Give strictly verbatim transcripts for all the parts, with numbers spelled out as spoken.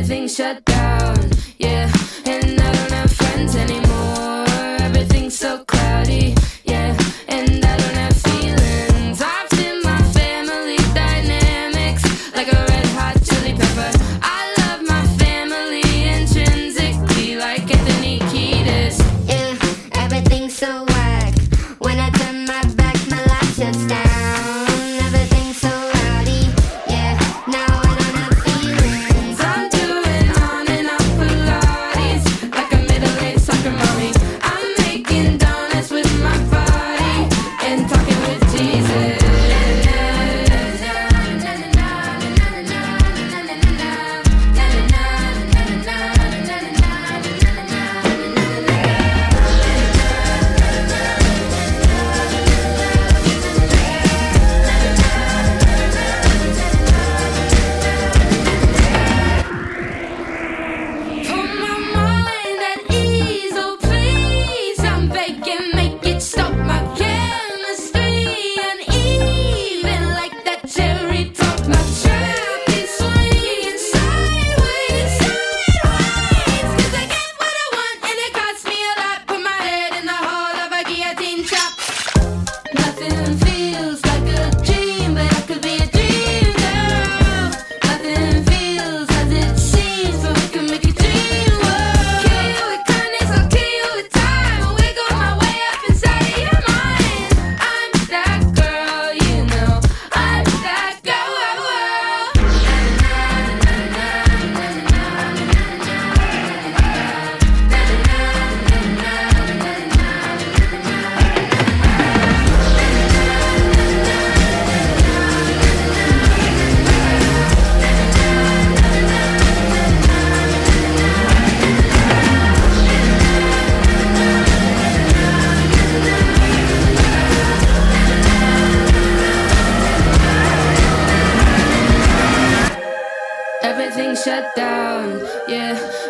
everything's shut down, yeah. And I don't have friends anymore, everything's so cloudy, yeah. And I don't have feelings, I've seen my family dynamics like a red hot chili pepper. I love my family intrinsically like Anthony Kiedis. Yeah, everything's so whack, when I turn my back my life shuts down. Everything's shut down, yeah.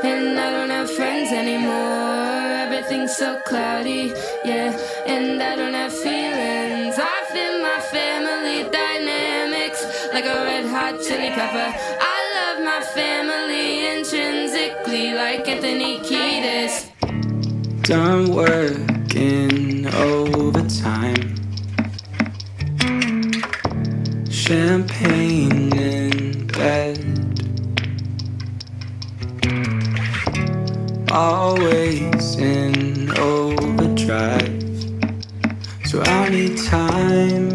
And I don't have friends anymore, everything's so cloudy, yeah. And I don't have feelings, I feel my family dynamics like a red hot chili pepper. I love my family intrinsically like Anthony Kiedis. Done working overtime, champagne in bed, always in overdrive, so I need time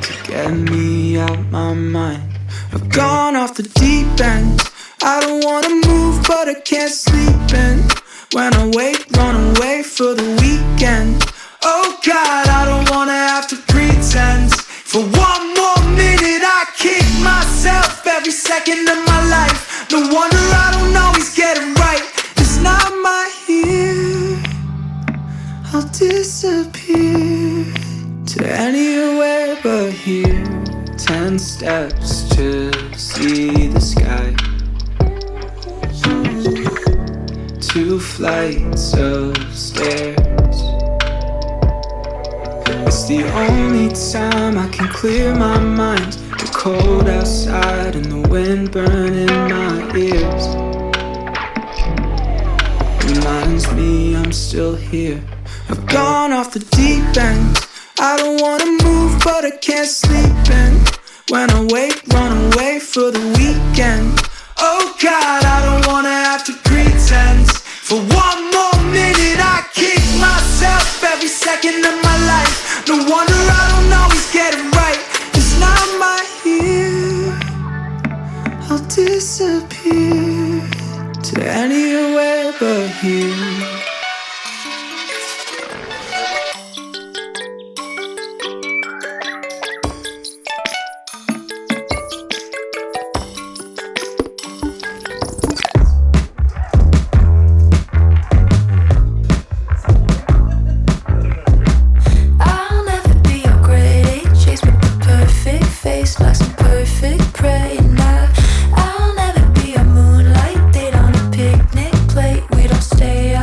to get me out my mind. I've gone off the deep end, I don't wanna move but I can't sleep in. When I wake, run away for the weekend. Oh God, I don't wanna have to pretend. For one more minute I kick myself every second of my life. No wonder I don't always get it right. It's not my year, I'll disappear to anywhere but here. Ten steps to see the sky, two flights of stairs. It's the only time I can clear my mind. The cold outside and the wind burning my ears reminds me I'm still here. I've gone off the deep end, I don't wanna move but I can't sleep in. When I wake, run away for the weekend. Oh God, I don't wanna have to pretend. For one more minute I kick myself every second of my life. No wonder I don't always get it right. It's not my year, I'll disappear to anywhere but here. Stay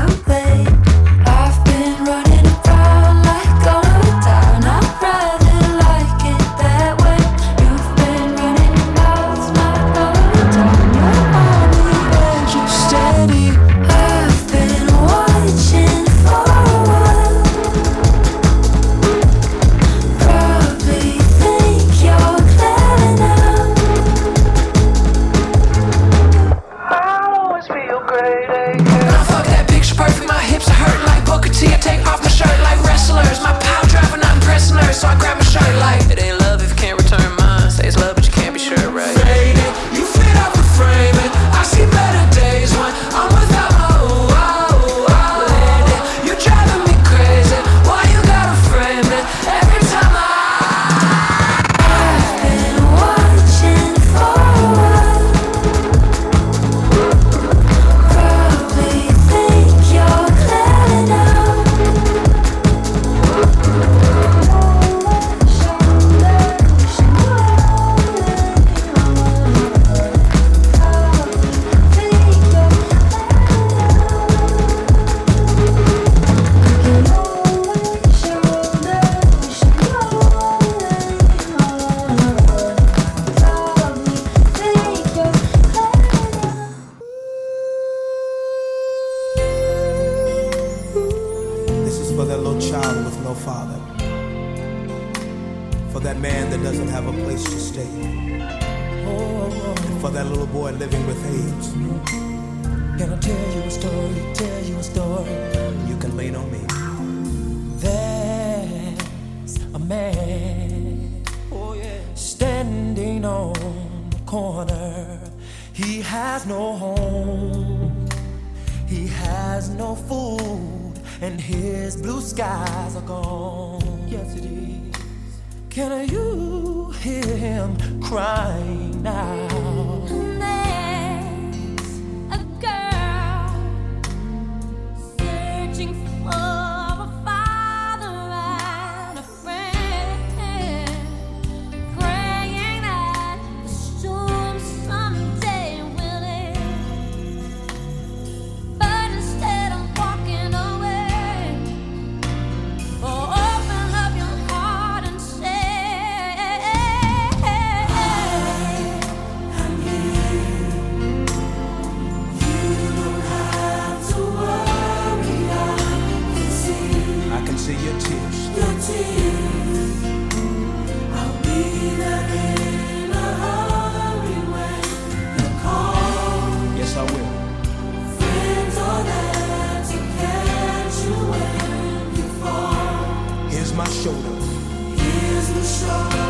for that little boy living with AIDS. Can I tell you a story, tell you a story? You can lean on me. There's a man, oh, yeah, standing on the corner. He has no home, he has no food, and his blue skies are gone. Yes, it is. Can you hear him crying now? There's a girl searching for a father and a friend, praying that the storm someday will end. But instead I'm walking away. Oh, see your tears. Your tears. I'll be there in a hurry when you call. Yes, I will. Friends are there to catch you when you fall. Here's my shoulder. Here's the shoulder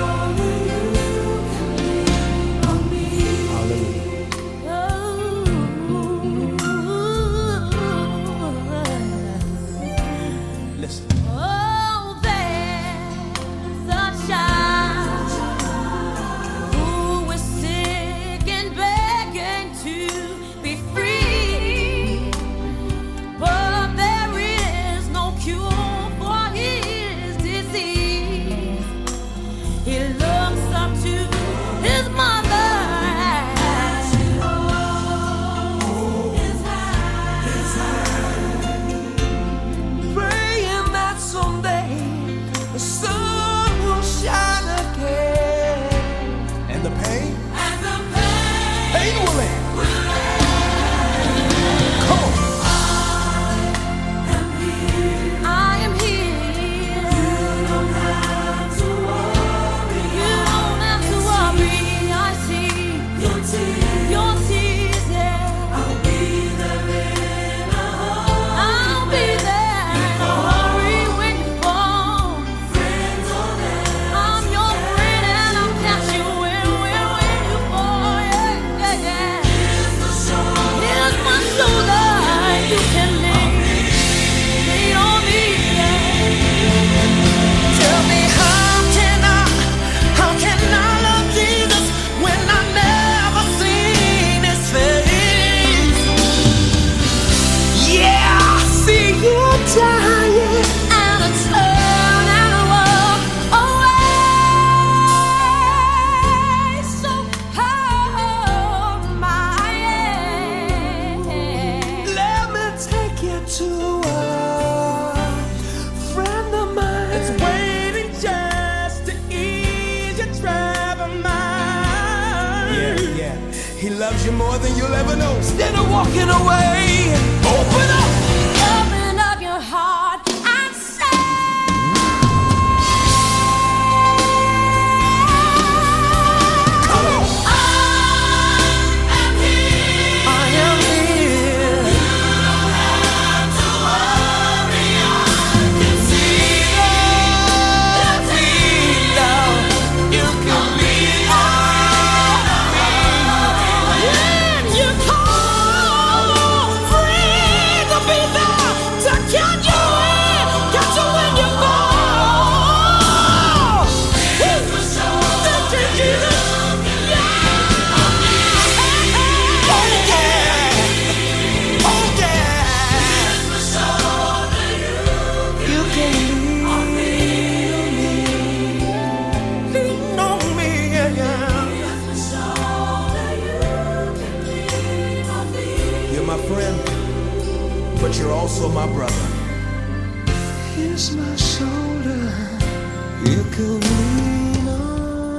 you can lean on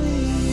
me.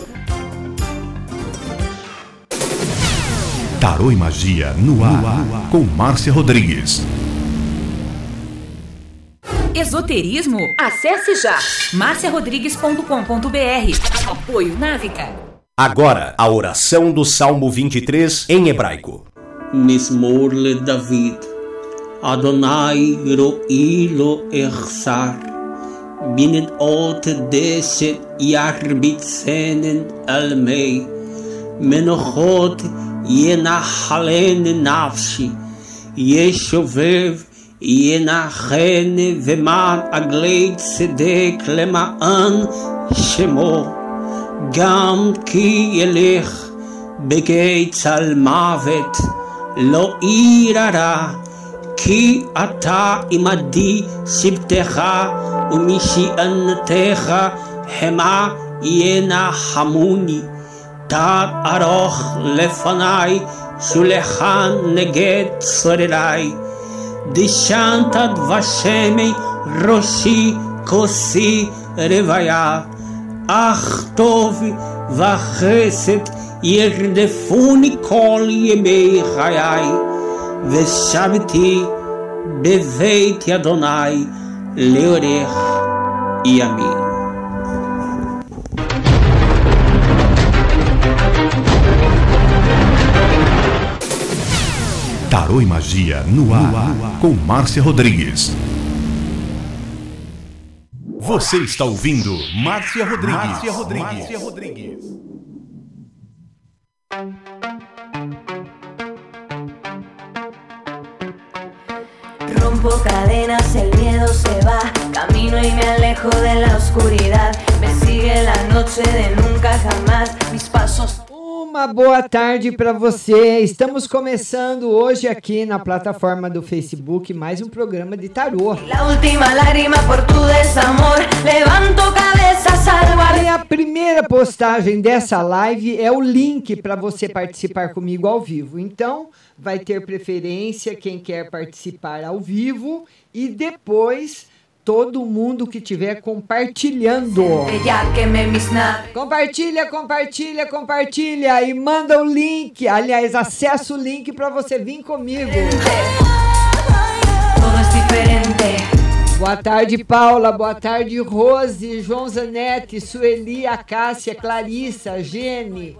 Tarô e Magia no ar, no ar, com Márcia Rodrigues. Esoterismo? Acesse já márcia rodrigues ponto com ponto b r. Apoio Návica. Agora, a oração do Salmo vinte e três em hebraico. Mismor le David. Adonai ro'i lo echsar. Binet ot deset yarbitzenen almei. Menochot ינהלני נפשי, ישובב ינחני ומען עגלי צדק למען שמו, גם כי ילך בגיא צל מוות לא ירא, כי אתה עמדי שבטך ומשענתך המה ינחמוני. תת ארוך לפני, שולחן נגד צוררי. דשנת דבשמי ראשי, כוסי רוויה. אך טוב וחסד ירדפוני כל ימי חיי. ושבתי בבית אדוני לאורך ימים. Tarô e Magia no ar, no ar, com Márcia Rodrigues. Você está ouvindo Márcia Rodrigues. Márcia Rodrigues. Márcia Rodrigues. Rompo cadenas, el miedo se va. Camino y me alejo de la oscuridad. Me sigue la noche de nunca jamás. Mis pasos. Uma boa tarde para você. Estamos começando hoje aqui na plataforma do Facebook mais um programa de tarô. E a primeira postagem dessa live é o link para você participar comigo ao vivo. Então, vai ter preferência quem quer participar ao vivo e depois todo mundo que estiver compartilhando. Compartilha, compartilha, compartilha e manda o link. Aliás, acessa o link para você vir comigo. Boa tarde, Paula. Boa tarde, Rose, João Zanetti, Sueli, Acácia, Clarissa, Gene,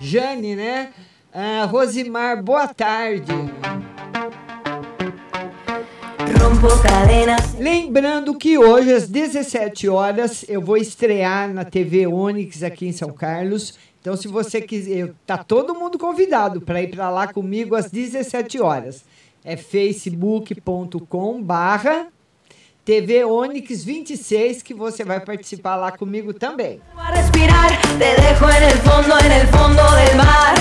Jane, né? Ah, Rosimar, boa tarde. Lembrando que hoje às dezessete horas eu vou estrear na T V Onix aqui em São Carlos. Então, se você quiser, tá todo mundo convidado para ir para lá comigo às dezessete horas. É facebook ponto com barra T V Onix vinte e seis, que você vai participar lá comigo também. Respirar, te dejo en el fondo, en el fondo del mar.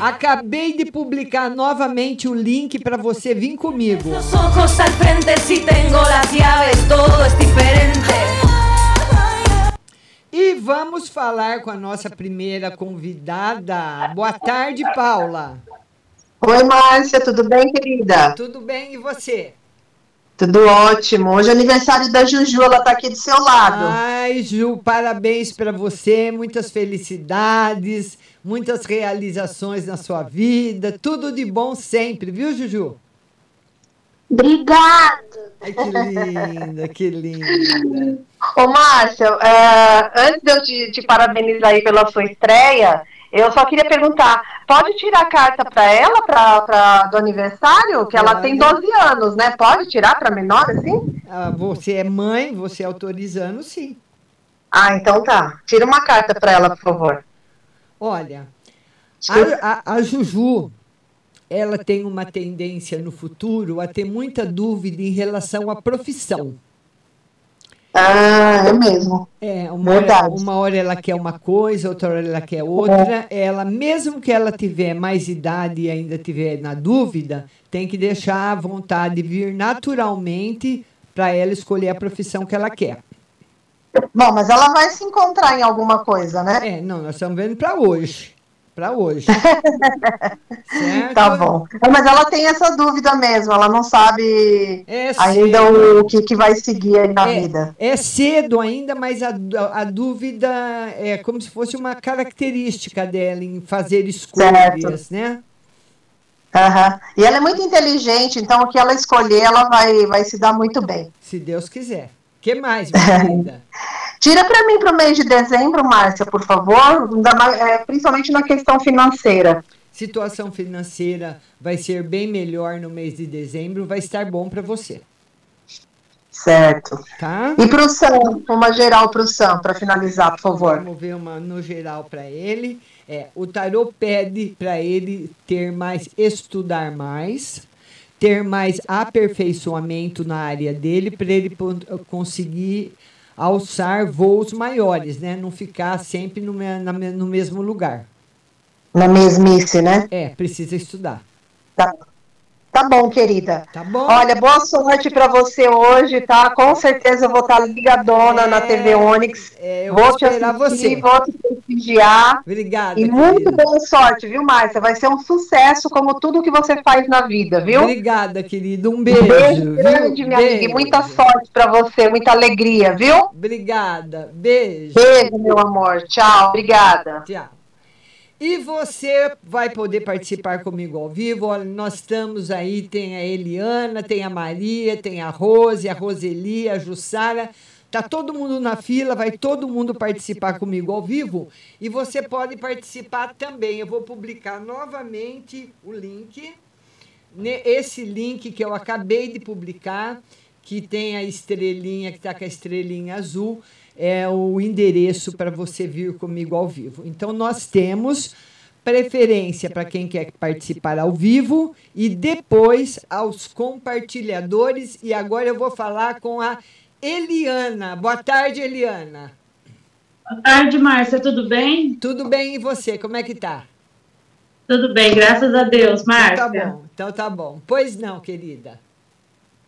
Acabei de publicar novamente o link para você vir comigo. E vamos falar com a nossa primeira convidada. Boa tarde, Paula. Oi, Márcia, tudo bem, querida? Tudo bem, e você? Tudo ótimo. Hoje é aniversário da Juju, ela está aqui do seu lado. Ai, Ju, parabéns para você, muitas felicidades, muitas realizações na sua vida, tudo de bom sempre, viu, Juju? Obrigado. Ai, que linda, que linda. Ô, Márcia, uh, antes de eu te, te parabenizar aí pela sua estreia, Eu só queria perguntar, pode tirar a carta para ela, pra, pra, do aniversário? Que ela, ela tem doze anos, né? Pode tirar para menor, assim? Ah, você é mãe, você autorizando, sim. Ah, então tá. Tira uma carta para ela, por favor. Olha, a, a, a Juju, ela tem uma tendência no futuro a ter muita dúvida em relação à profissão. Ah, é mesmo. É, uma hora, uma hora ela quer uma coisa, outra hora ela quer outra. Ela, mesmo que ela tiver mais idade e ainda tiver na dúvida, tem que deixar a vontade vir naturalmente para ela escolher a profissão que ela quer. Bom, mas ela vai se encontrar em alguma coisa, né? É, não, nós estamos vendo para hoje. Para hoje. Certo? Tá bom. Mas ela tem essa dúvida mesmo, ela não sabe é ainda o, o que, que vai seguir aí na é, vida. É cedo ainda, mas a, a dúvida é como se fosse uma característica dela em fazer escolhas, certo, né? Uhum. E ela é muito inteligente, então o que ela escolher, ela vai, vai se dar muito bem. Se Deus quiser. O que mais, minha querida? Tira para mim para o mês de dezembro, Márcia, por favor, principalmente na questão financeira. Situação financeira vai ser bem melhor no mês de dezembro, vai estar bom para você. Certo. Tá? E para o Sam, uma geral para o Sam, para finalizar, por favor. Vamos ver uma no geral para ele. É, o tarô pede para ele ter mais, estudar mais, ter mais aperfeiçoamento na área dele, para ele conseguir alçar voos maiores, né? Não ficar sempre no, na, no mesmo lugar. Na mesmice, né? É, precisa estudar. Tá, tá bom, querida. Tá bom. Olha, boa sorte para você hoje, tá? Com certeza eu vou estar ligadona é, na T V Onix. É, eu vou, vou te assistir, você. Vou te prestigiar. Obrigada, E querida. Muito boa sorte, viu, Márcia? Vai ser um sucesso, como tudo que você faz na vida, viu? Obrigada, querida. Um beijo. Um beijo grande, minha beijo. amiga. E muita sorte para você, muita alegria, viu? Obrigada. Beijo. Beijo, meu amor. Tchau. Obrigada. Tchau. E você vai poder participar comigo ao vivo. Olha, nós estamos aí, tem a Eliana, tem a Maria, tem a Rose, a Roseli, a Jussara. Está todo mundo na fila, vai todo mundo participar comigo ao vivo. E você pode participar também. Eu vou publicar novamente o link. Esse link que eu acabei de publicar, que tem a estrelinha, que está com a estrelinha azul, é o endereço para você vir comigo ao vivo. Então, nós temos preferência para quem quer participar ao vivo e depois aos compartilhadores. E agora eu vou falar com a Eliana. Boa tarde, Eliana. Boa tarde, Márcia. Tudo bem? Tudo bem. E você? Como é que tá? Tudo bem, graças a Deus, Márcia. Então tá bom. Então tá bom. Pois não, querida.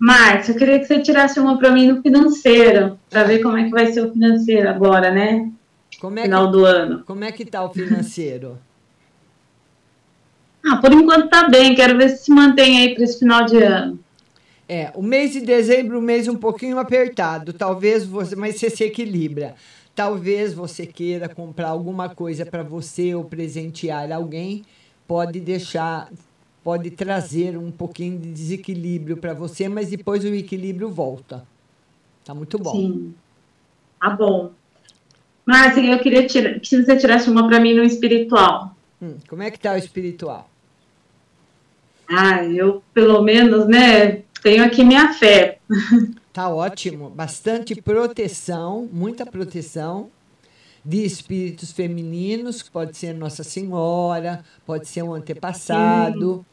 Márcia, eu queria que você tirasse uma para mim no financeiro, para ver como é que vai ser o financeiro agora, né? Como é Final que, do ano. Como é que tá o financeiro? Ah, por enquanto tá bem, quero ver se se mantém aí para esse final de ano. É, o mês de dezembro, o mês um pouquinho apertado, talvez você, mas você se equilibra. Talvez você queira comprar alguma coisa para você ou presentear alguém, pode deixar... Pode trazer um pouquinho de desequilíbrio para você, mas depois o equilíbrio volta. Tá muito bom. Sim. Tá bom. Márcia, eu queria tirar, que você tirasse uma para mim no espiritual. Hum, como é que tá o espiritual? Ah, eu pelo menos, né, tenho aqui minha fé. Tá ótimo. Bastante proteção, muita proteção de espíritos femininos, pode ser Nossa Senhora, pode ser um antepassado.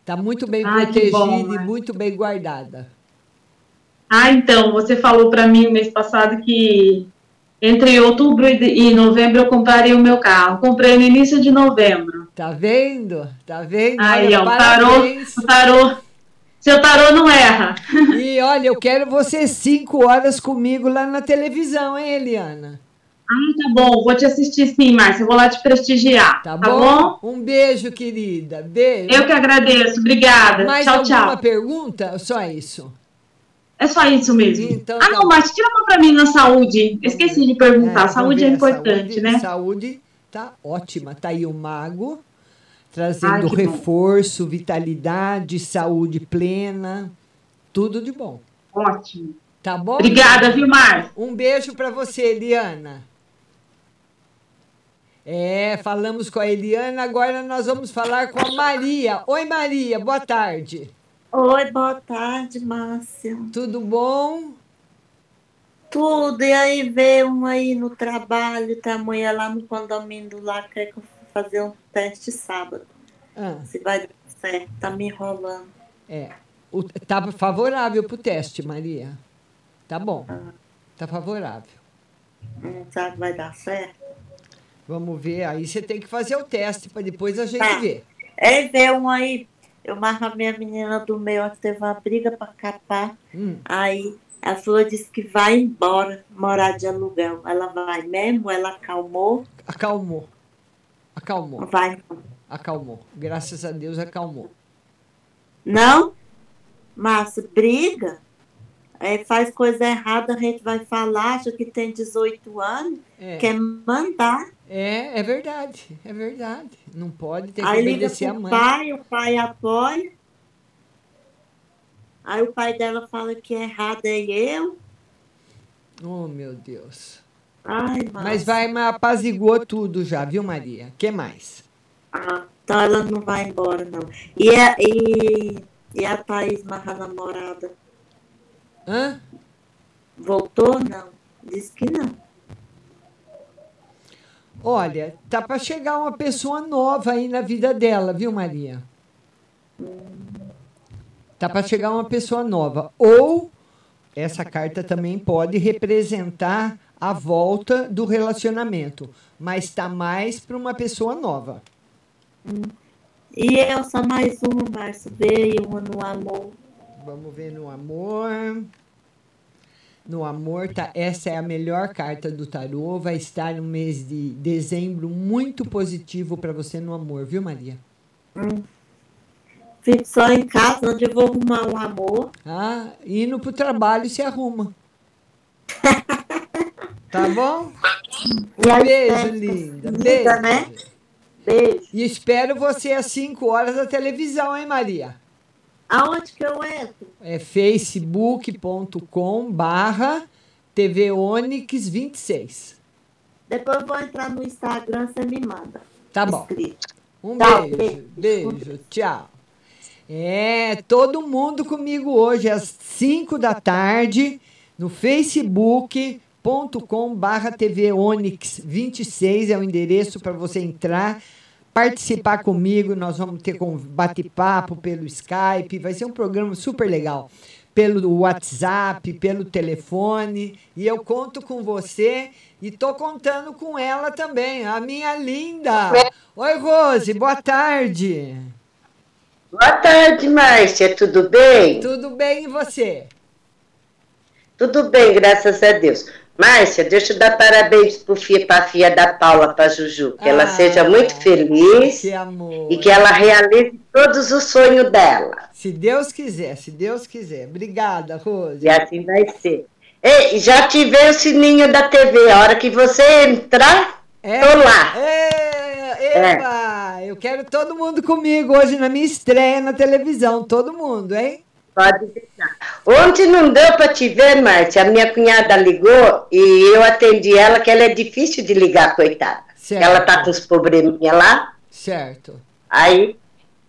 Está muito bem ah, protegida bom, e muito bem guardada. Ah, então, você falou para mim mês passado que entre outubro e novembro eu comprei o meu carro. Comprei no início de novembro. Tá vendo? Tá vendo? Aí, olha, ó, parabéns. Parou, parou. Seu tarô não erra. E olha, eu quero você cinco horas comigo lá na televisão, hein, Eliana? Ah, tá bom, vou te assistir sim, Márcia, eu vou lá te prestigiar, tá, tá bom? bom? Um beijo, querida, beijo. Eu que agradeço, obrigada, Mais tchau, tchau. Mais alguma pergunta? Só isso? É só isso mesmo. Então, ah, tá não, Márcia, tira uma pra mim na saúde, eu esqueci de perguntar, é, saúde é importante, saúde, né? Saúde tá ótima, tá aí o mago, trazendo Ai, reforço, bom. vitalidade, saúde plena, tudo de bom. Ótimo. Tá bom? Obrigada, viu, Márcia? Um beijo pra você, Eliana. É, falamos com a Eliana, agora nós vamos falar com a Maria. Oi, Maria, boa tarde. Oi, boa tarde, Márcia. Tudo bom? Tudo, e aí veio uma aí no trabalho, tá, amanhã lá no condomínio lá, quer que eu fazer um teste sábado. Ah. Se vai dar certo, tá me enrolando. É, o, tá favorável pro teste, Maria. Tá bom, ah. Tá favorável. Não sabe, vai dar certo? Vamos ver, aí você tem que fazer o teste para depois a gente tá. ver. É, veio um aí, eu marco a minha menina do meio, ela teve uma briga pra capar, hum. aí... A Flor disse que vai embora, morar de aluguel. Ela vai mesmo, ela acalmou. Acalmou. Acalmou. Vai. Acalmou. Graças a Deus, acalmou. Não, mas briga. É, faz coisa errada, a gente vai falar, acha que tem dezoito anos, é. Quer mandar. É, é verdade, é verdade. Não pode, tem que aí obedecer a mãe. Aí liga pro pai, o pai apoia. Aí o pai dela fala que errado é eu. Oh, meu Deus. Ai, mas... mas vai, mas apaziguou tudo já, viu, Maria? O que mais? Ah, então ela não vai embora, não. E a, e, e a Thaís, marra namorada? Hã? Voltou, não? Disse que não. Olha, tá para chegar uma pessoa nova aí na vida dela, viu, Maria? Hum. Tá para chegar uma pessoa nova. Ou essa carta também pode representar a volta do relacionamento, mas está mais para uma pessoa nova. Hum. E eu só mais uma, Márcio. Veio uma no amor. Vamos ver no amor. No amor, tá, essa é a melhor carta do tarô. Vai estar no mês de dezembro muito positivo para você no amor, viu, Maria? Hum. Fico só em casa, onde eu vou arrumar um amor. Ah, indo pro trabalho se arruma. Tá bom? Um beijo, linda. Beijo, né? Beijo. E espero você às cinco horas da televisão, hein, Maria? Aonde que eu entro? É facebook ponto com barra T V Onix vinte e seis. Depois eu vou entrar no Instagram, você me manda. Tá bom. Um beijo. Beijo, beijo. Tchau. É, todo mundo comigo hoje às cinco da tarde no facebook ponto com barra T V Onix vinte e seis é o endereço para você entrar, participar comigo. Nós vamos ter um bate-papo pelo Skype, vai ser um programa super legal, pelo WhatsApp, pelo telefone, e eu conto com você e tô contando com ela também, a minha linda. Oi, Rose, boa tarde. Boa tarde, Márcia. Tudo bem? Tudo bem, e você? Tudo bem, graças a Deus. Márcia, deixa eu dar parabéns para a filha da Paula, para a Juju. Que ah, ela seja muito feliz que amor. E que ela realize todos os sonhos dela. Se Deus quiser, se Deus quiser. Obrigada, Rose. E assim vai ser. Ei, já ativei o sininho da T V. A hora que você entrar, é, tô lá. É, eba! É. Eu quero todo mundo comigo hoje na minha estreia na televisão. Todo mundo, hein? Pode deixar. Ontem não deu para te ver, Márcia. A minha cunhada ligou e eu atendi ela, que ela é difícil de ligar, coitada. Certo. Ela tá com os probleminha lá. Certo. Aí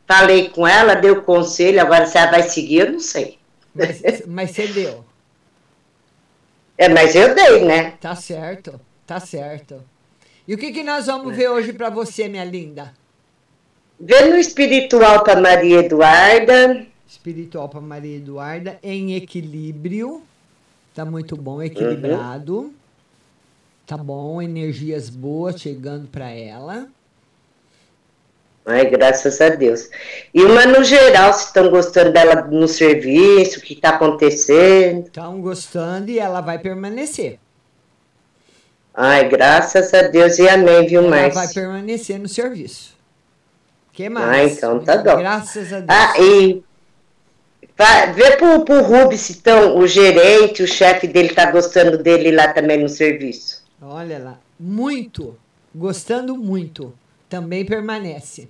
falei com ela, dei o conselho. Agora se ela vai seguir, eu não sei. Mas, mas você deu. É, mas eu dei, né? Tá certo, tá certo. E o que, que nós vamos ver hoje para você, minha linda? Vendo espiritual para Maria Eduarda. Espiritual para Maria Eduarda em equilíbrio. Tá muito bom, equilibrado. Uhum. Tá bom, energias boas chegando para ela. Ai, graças a Deus. E uma no geral, se estão gostando dela no serviço, o que está acontecendo. Estão gostando e ela vai permanecer. Ai, graças a Deus e amém, viu, Márcia? Ela vai permanecer no serviço. Que mais? Ah, então tá bom. Graças a Deus. Ah, e vê pro, pro Rubens, então, o gerente, o chefe dele tá gostando dele lá também no serviço. Olha lá, muito, gostando muito, também permanece.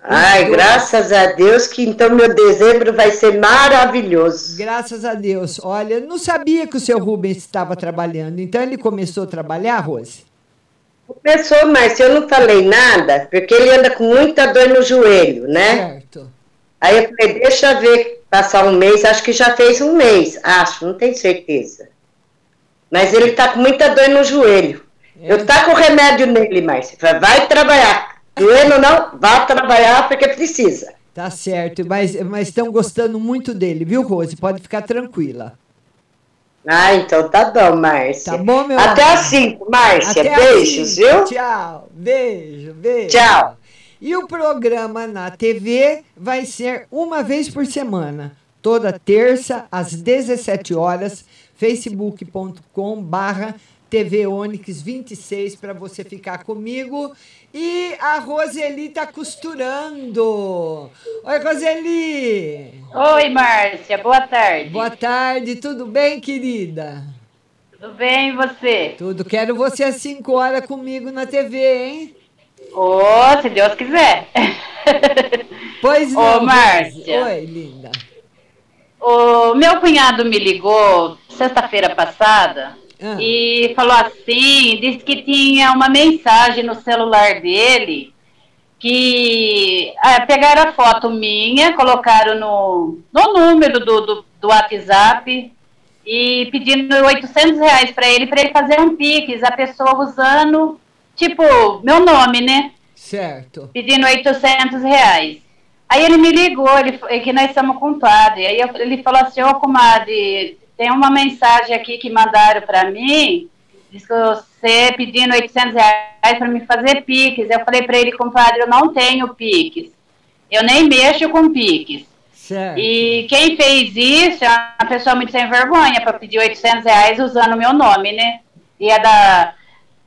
Ai, graças a Deus que então meu dezembro vai ser maravilhoso. Graças a Deus. Olha, eu não sabia que o seu Rubens estava trabalhando, então ele começou a trabalhar, Rose? Começou, Márcia, eu não falei nada, porque ele anda com muita dor no joelho, né? Certo. Aí eu falei, deixa eu ver, passar um mês, acho que já fez um mês, acho, não tenho certeza. Mas ele tá com muita dor no joelho. É. Eu taco o remédio nele, Márcia. Vai trabalhar. Doendo não, vá trabalhar porque precisa. Tá certo, mas mas estão gostando muito dele, viu, Rose? Pode ficar tranquila. Ah, então tá bom, Márcia. Tá bom, meu Até amor. Às cinco, Márcia. Até beijos, viu? Tchau. Beijo, beijo. Tchau. E o programa na T V vai ser uma vez por semana, toda terça, às dezessete horas, facebook ponto com barra T V Onix vinte e seis, para você ficar comigo. E a Roseli tá costurando. Oi, Roseli. Oi, Márcia. Boa tarde. Boa tarde. Tudo bem, querida? Tudo bem, e você? Tudo. Quero você às cinco horas comigo na T V, hein? Ô, oh, se Deus quiser. Pois não. Ô, Márcia. Oi, linda. O meu cunhado me ligou sexta-feira passada. Ah. E falou assim, disse que tinha uma mensagem no celular dele, que ah, pegaram a foto minha, colocaram no, no número do, do, do WhatsApp e pedindo oitocentos reais para ele, para ele fazer um Pix, a pessoa usando, tipo, meu nome, né? Certo. Pedindo oitocentos reais. Aí ele me ligou, ele, que nós estamos com o padre, aí eu, ele falou assim, ô comadre... Tem uma mensagem aqui que mandaram para mim, diz que você pedindo oitocentos reais para me fazer Pix. Eu falei para ele, compadre, eu não tenho Pix. Eu nem mexo com Pix. Certo. E quem fez isso é uma pessoa muito sem vergonha para pedir oitocentos reais usando o meu nome, né? E é da...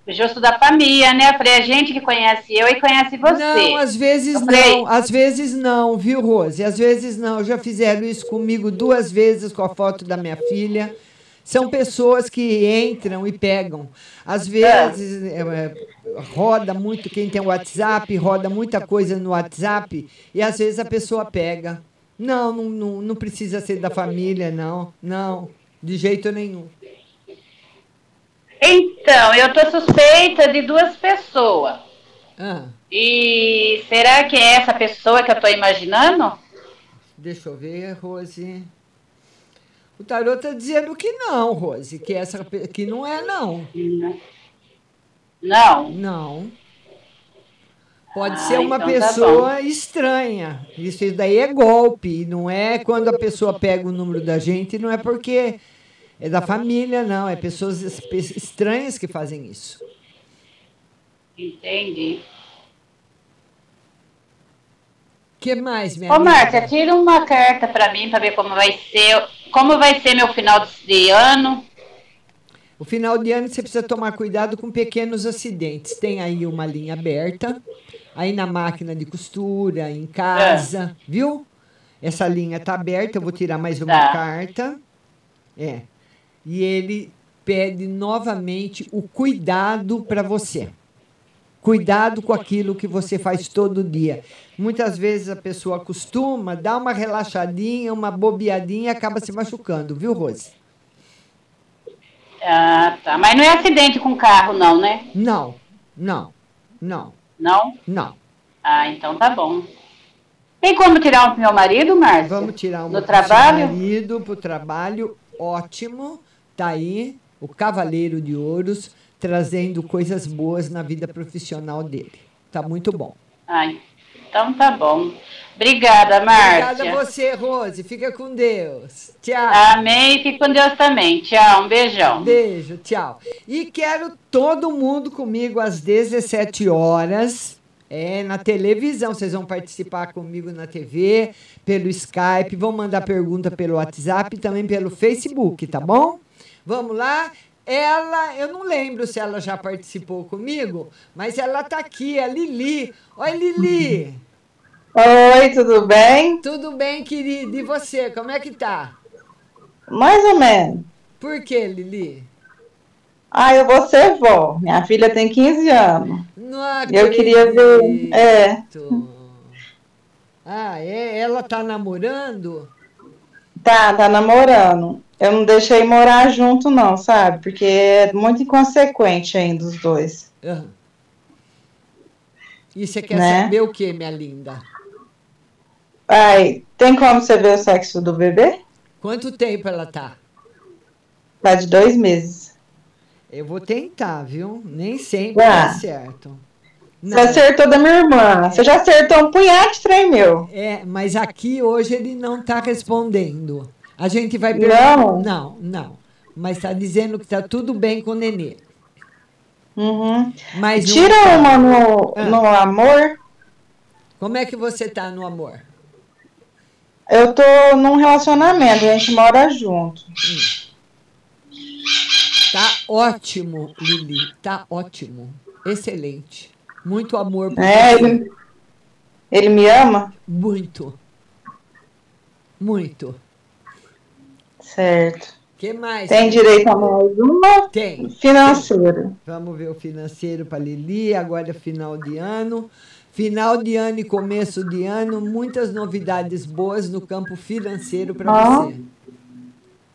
Justo da família, né? Eu falei, é gente que conhece eu e conhece você. Não, às vezes falei, não, às vezes não, viu, Rose? Às vezes não, já fizeram isso comigo duas vezes com a foto da minha filha. São pessoas que entram e pegam. Às vezes é. É, roda muito, quem tem WhatsApp, roda muita coisa no WhatsApp e às vezes a pessoa pega. Não, não, não, não precisa ser da família, não. Não, de jeito nenhum. Então, eu tô suspeita de duas pessoas. Ah. E será que é essa pessoa que eu tô imaginando? Deixa eu ver, Rose. O tarô tá dizendo que não, Rose, que essa que não é não. Não. Não. Pode ah, ser uma então pessoa tá estranha. Isso daí é golpe, não é quando a pessoa pega o número da gente, não é porque é da família, não. É pessoas estranhas que fazem isso. Entendi. O que mais, minha amiga? Ô, Márcia, tira uma carta para mim para ver como vai ser, como vai ser meu final de ano. O final de ano você precisa tomar cuidado com pequenos acidentes. Tem aí uma linha aberta, aí na máquina de costura, em casa, é. Viu? Essa linha está aberta, eu vou tirar mais uma tá. carta. É. E ele pede novamente o cuidado para você. Cuidado com aquilo que você faz todo dia. Muitas vezes a pessoa acostuma, dá uma relaxadinha, uma bobeadinha e acaba se machucando, viu, Rose? Ah, tá. Mas não é acidente com carro, não, né? Não, não, não. Não? Não. Ah, então tá bom. Tem como tirar o meu marido, Márcia? Vamos tirar o meu marido para o trabalho. Ótimo, tá aí o Cavaleiro de Ouros trazendo coisas boas na vida profissional dele. Tá muito bom. Ai, então tá bom. Obrigada, Márcia. Obrigada a você, Rose. Fica com Deus. Tchau. Amém. Fica com Deus também. Tchau. Um beijão. Beijo, tchau. E quero todo mundo comigo às dezessete horas. É, na televisão, vocês vão participar comigo na T V, pelo Skype, vão mandar pergunta pelo WhatsApp e também pelo Facebook, tá bom? Vamos lá. Ela, eu não lembro se ela já participou comigo, mas ela tá aqui, a Lili. Oi, Lili. Oi, tudo bem? Tudo bem, querida. E você, como é que tá? Mais ou menos. Por que, Lili? Ah, eu vou ser vó. Minha filha tem quinze anos. Não acredito. Eu queria ver. É. Ah, é? Ela tá namorando? Tá, tá namorando. Eu não deixei morar junto, não, sabe? Porque é muito inconsequente ainda os dois. Uhum. E você quer né? saber o que, minha linda? Ai, tem como você ver o sexo do bebê? Quanto tempo ela tá? Tá de dois meses. Eu vou tentar, viu? Nem sempre ah. dá certo. Não. Você acertou da minha irmã. Você já acertou um punhado de trem meu. É, mas aqui hoje ele não tá respondendo. A gente vai perguntar. Não? Não, não. Mas tá dizendo que tá tudo bem com o nenê. Uhum. Mas tira um... uma no, ah. no amor. Como é que você tá no amor? Eu tô num relacionamento, a gente mora junto. Hum. Tá ótimo, Lili. Tá ótimo. Excelente. Muito amor por é, você. Ele, ele me ama? Muito. Muito. Certo. Que mais? Tem direito a mais uma? Tem. Financeiro. Tem. Vamos ver o financeiro para Lili. Agora é final de ano. Final de ano e começo de ano. Muitas novidades boas no campo financeiro para ah. você.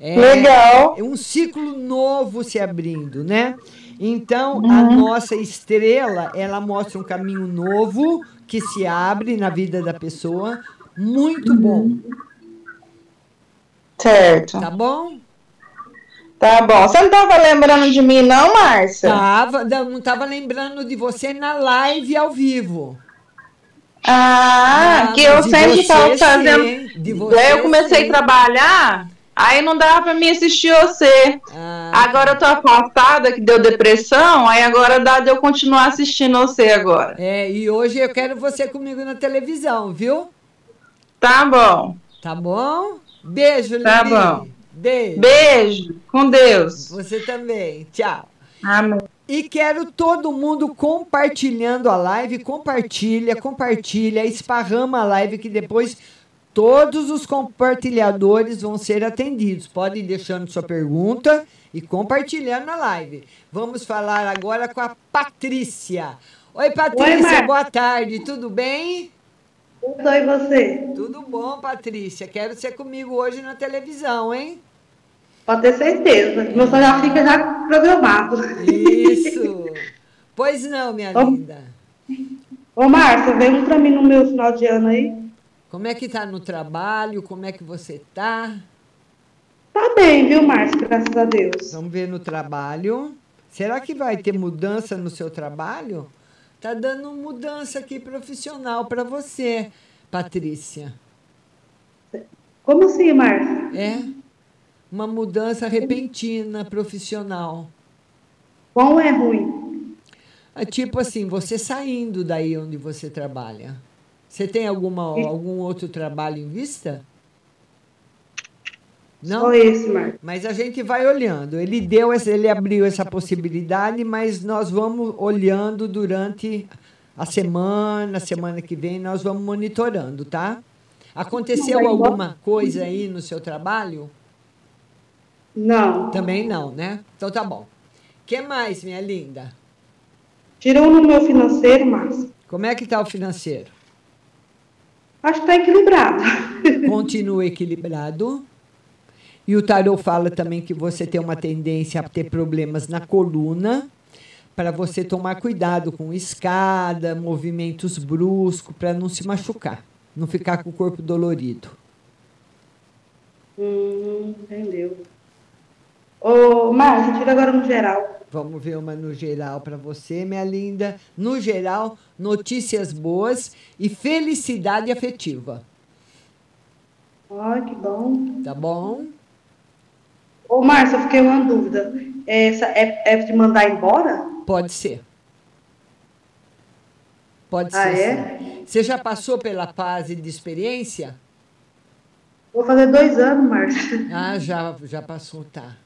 É, legal. É um ciclo novo se abrindo, né? Então, uhum. a nossa estrela, ela mostra um caminho novo que se abre na vida da pessoa. Muito bom. Certo. Tá bom? Tá bom. Você não estava lembrando de mim, não, Márcia? Tava, não estava lembrando de você na live ao vivo. Ah, ah que eu sempre estava fazendo... De você, Daí eu comecei sim. a trabalhar... Aí não dava pra mim assistir você. Ah. Agora eu tô afastada, que deu depressão, aí agora dá de eu continuar assistindo você agora. É, e hoje eu quero você comigo na televisão, viu? Tá bom. Tá bom? Beijo, Lili. Tá bom. Beijo. Beijo. Com Deus. Você também. Tchau. Amém. E quero todo mundo compartilhando a live. Compartilha, compartilha, esparrama a live que depois... Todos os compartilhadores vão ser atendidos. Pode ir deixando sua pergunta e compartilhando a live. Vamos falar agora com a Patrícia. Oi, Patrícia, Oi, boa tarde. Tudo bem? Tudo e você? Tudo bom, Patrícia. Quero ser comigo hoje na televisão, hein? Pode ter certeza. Meu sonho já fica já programado. Isso. Pois não, minha ô, linda. Ô, Márcia, vem um pra mim no meu final de ano aí. Como é que tá no trabalho? Como é que você tá? Tá bem, viu, Márcia? Graças a Deus. Vamos ver no trabalho. Será que vai ter mudança no seu trabalho? Tá dando mudança aqui profissional para você, Patrícia. Como assim, Márcia? É, uma mudança repentina profissional. Bom ou é ruim? É tipo assim, você saindo daí onde você trabalha. Você tem alguma, algum outro trabalho em vista? Não? Só esse, Marcos. Mas a gente vai olhando. Ele, deu essa, ele abriu essa possibilidade, mas nós vamos olhando durante a semana, semana que vem, nós vamos monitorando, tá? Aconteceu alguma coisa aí no seu trabalho? Não. Também não, né? Então tá bom. O que mais, minha linda? Tirou no meu financeiro, Marcos. Como é que tá o financeiro? Acho que está equilibrado. Continua equilibrado. E o tarô fala também que você tem uma tendência a ter problemas na coluna, para você tomar cuidado com escada, movimentos bruscos, para não se machucar, não ficar com o corpo dolorido. Hum, entendeu. Ô, Márcia, tira agora no geral. Vamos ver uma no geral para você, minha linda. No geral, notícias boas e felicidade afetiva. Ai, que bom. Tá bom? Ô, Márcia, eu fiquei uma dúvida. Essa é, é de mandar embora? Pode ser. Pode ah, ser, é? Sim. Você já passou pela fase de experiência? Vou fazer dois anos, Márcia. Ah, já, já passou, tá.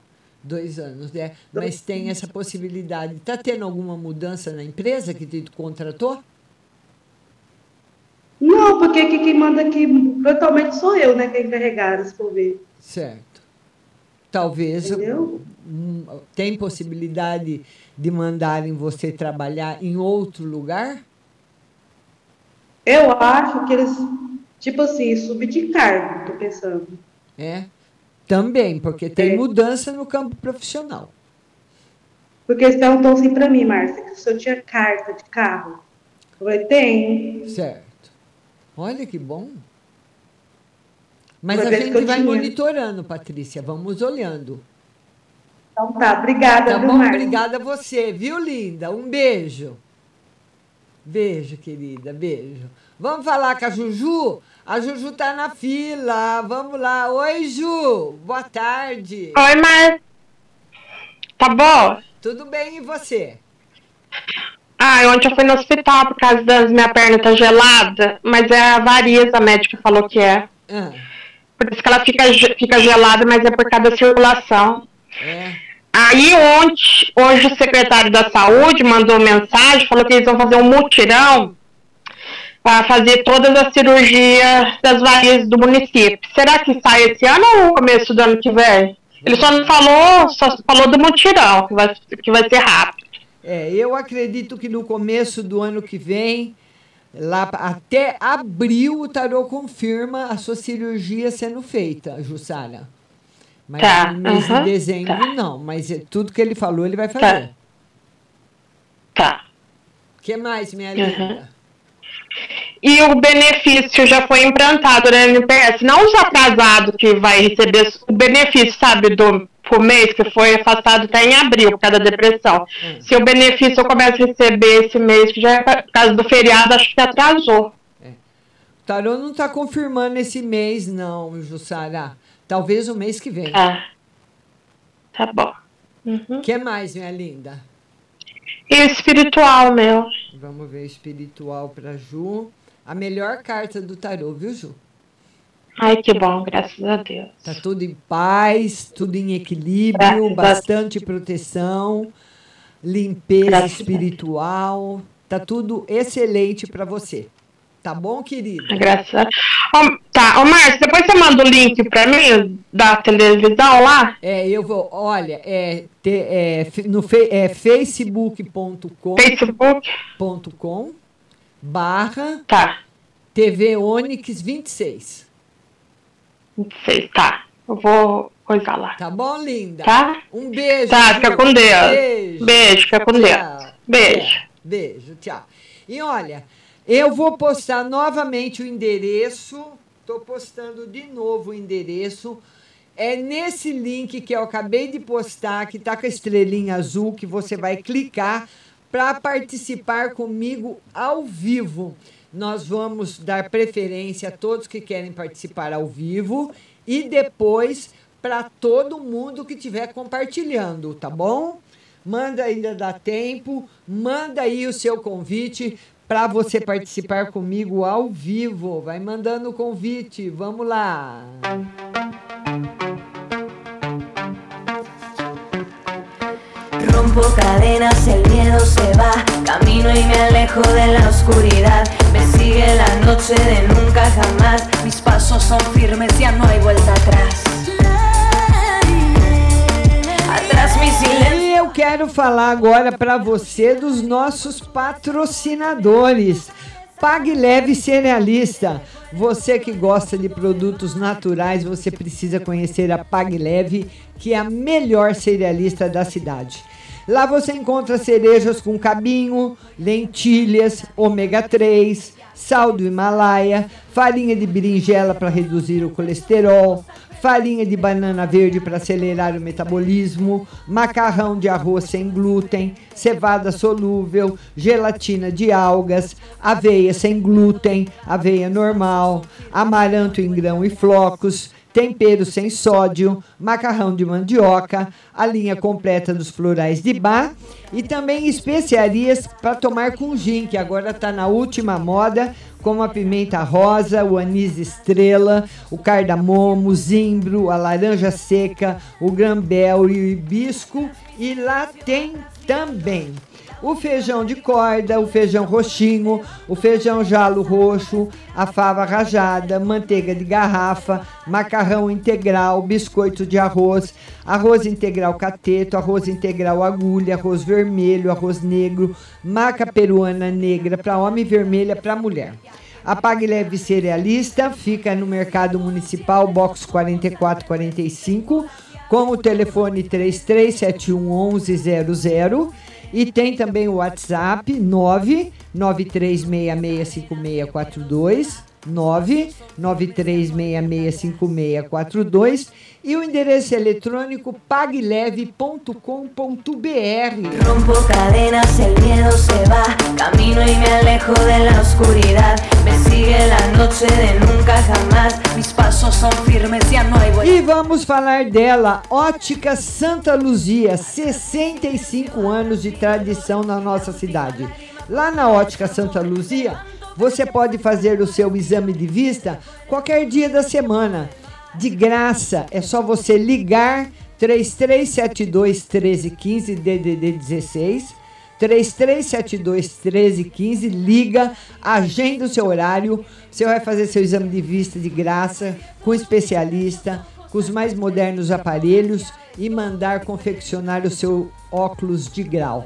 Dois anos, né? Mas tem essa possibilidade. Está tendo alguma mudança na empresa que te contratou? Não, porque aqui quem manda aqui totalmente sou eu, né? Que é encarregada, se for ver. Certo. Talvez... Entendeu? Tem possibilidade de mandarem você trabalhar em outro lugar? Eu acho que eles... Tipo assim, subir de cargo, estou pensando. É? Também, porque tem mudança no campo profissional. Porque eles perguntam assim para mim, Márcia, que se eu tinha carta de carro. Oi, tem. Certo. Olha que bom. Mas a gente vai monitorando, Patrícia. Vamos olhando. Então tá, obrigada. Tá bom, obrigada a você, viu, linda? Um beijo. Beijo, querida, beijo. Vamos falar com a Juju? A Juju tá na fila. Vamos lá. Oi, Ju. Boa tarde. Oi, Mar. Tá bom? Tudo bem, e você? Ah, ontem eu fui no hospital por causa das minha perna tá gelada, mas é a variz, a médica falou que é. Ah. Por isso que ela fica, fica gelada, mas é por causa da circulação. É. Aí ontem, hoje o secretário da saúde mandou mensagem, falou que eles vão fazer um mutirão para fazer todas as cirurgias das varizes do município. Será que sai esse ano ou começo do ano que vem? Ele só não falou, só falou do mutirão, que vai, que vai ser rápido. É, eu acredito que no começo do ano que vem, lá até abril, o Tarô confirma a sua cirurgia sendo feita, Jussara. Mas tá, no mês uh-huh, de dezembro, tá. Não. Mas tudo que ele falou, ele vai fazer. Tá. O que mais, minha uh-huh. linda? E o benefício já foi implantado na N P S, não os atrasados que vai receber o benefício, sabe, do pro mês, que foi afastado até em abril por causa da depressão. Hum. Se o benefício eu começo a receber esse mês, que já é por causa do feriado, acho que atrasou. É. O Tarô não está confirmando esse mês, não, Jussara. Talvez o mês que vem. É. Tá bom. O uhum. que mais, minha linda? E o espiritual, meu. Vamos ver espiritual para Ju. A melhor carta do tarô, viu, Ju? Ai, que bom, graças a Deus. Tá tudo em paz, tudo em equilíbrio, graças bastante proteção, limpeza graças espiritual. Tá tudo excelente para você. Tá bom, querida? Graças a Deus. Oh, tá, ô oh, Márcio, depois você manda o link para mim da televisão lá? É, eu vou, olha, é, te, é, no fe, é facebook ponto com facebook ponto com barra tá. T V Onix vinte e seis. vinte e seis, tá. Eu vou coisar lá. Tá bom, linda? Tá? Um beijo. Tá, fica com Deus. Beijo. Beijo, fica com Deus. Beijo. É, beijo, tchau. E olha, eu vou postar novamente o endereço. Estou postando de novo o endereço. É nesse link que eu acabei de postar, que está com a estrelinha azul, que você vai clicar para participar comigo ao vivo. Nós vamos dar preferência a todos que querem participar ao vivo e depois para todo mundo que estiver compartilhando, tá bom? Manda, ainda dá tempo, manda aí o seu convite para você participar comigo ao vivo. Vai mandando o convite, vamos lá. Rompo cadenas, el miedo se va, camino y me alejo de la oscuridad, me sigue la noche de nunca jamás, mis pasos son firmes, ya no hay vuelta atrás. Atrás mi silencio. E eu quero falar agora para você dos nossos patrocinadores. Pague Leve Cerealista. Você que gosta de produtos naturais, você precisa conhecer a Pague Leve, que é a melhor cerealista da cidade. Lá você encontra cerejas com cabinho, lentilhas, ômega três, sal do Himalaia, farinha de berinjela para reduzir o colesterol, farinha de banana verde para acelerar o metabolismo, macarrão de arroz sem glúten, cevada solúvel, gelatina de algas, aveia sem glúten, aveia normal, amaranto em grão e flocos, tempero sem sódio, macarrão de mandioca, a linha completa dos florais de bar e também especiarias para tomar com gin, que agora está na última moda, como a pimenta rosa, o anis estrela, o cardamomo, o zimbro, a laranja seca, o grambel e o hibisco. E lá tem também o feijão de corda, o feijão roxinho, o feijão jalo roxo, a fava rajada, manteiga de garrafa, macarrão integral, biscoito de arroz, arroz integral cateto, arroz integral agulha, arroz vermelho, arroz negro, maca peruana negra para homem e vermelha para mulher. A Pague Leve Cerealista fica no Mercado Municipal, box quatro quatro quatro cinco, com o telefone três três sete um um um zero zero. E tem também o WhatsApp nove nove três seis seis cinco seis quatro dois, nove nove três seis seis cinco seis quatro dois, e o endereço eletrônico pague leve ponto com ponto b r. Rompo cadenas, el miedo se va, camino y me alejo de la oscuridad, me sigue la noche de nunca jamás, mis pasos são firmes, já não há volta. E vamos falar dela, Ótica Santa Luzia, sessenta e cinco anos de tradição na nossa cidade. Lá na Ótica Santa Luzia, você pode fazer o seu exame de vista qualquer dia da semana, de graça. É só você ligar três três sete dois um três um cinco, D D D dezesseis, três três sete dois um três um cinco, liga, agenda o seu horário, você vai fazer seu exame de vista de graça, com especialista, com os mais modernos aparelhos, e mandar confeccionar o seu óculos de grau.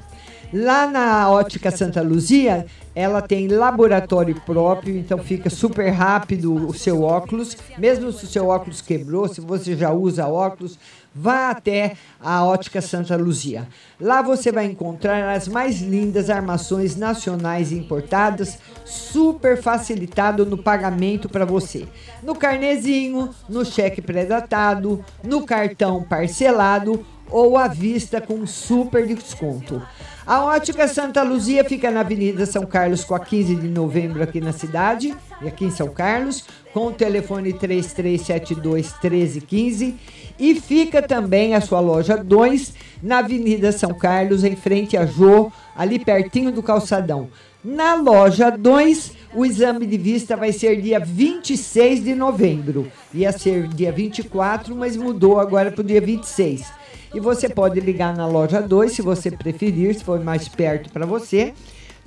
Lá na Ótica Santa Luzia, ela tem laboratório próprio, então fica super rápido o seu óculos. Mesmo se o seu óculos quebrou, se você já usa óculos, vá até a Ótica Santa Luzia. Lá você vai encontrar as mais lindas armações nacionais e importadas, super facilitado no pagamento para você. No carnezinho, no cheque pré-datado, no cartão parcelado ou à vista com super desconto. A Ótica Santa Luzia fica na Avenida São Carlos com a quinze de novembro aqui na cidade, e aqui em São Carlos, com o telefone três três sete dois um três um cinco, e fica também a sua loja dois na Avenida São Carlos, em frente a Jô, ali pertinho do calçadão. Na loja dois, o exame de vista vai ser dia vinte e seis de novembro. Ia ser dia vinte e quatro, mas mudou agora para o dia vinte e seis. E você pode ligar na loja dois, se você preferir, se for mais perto para você,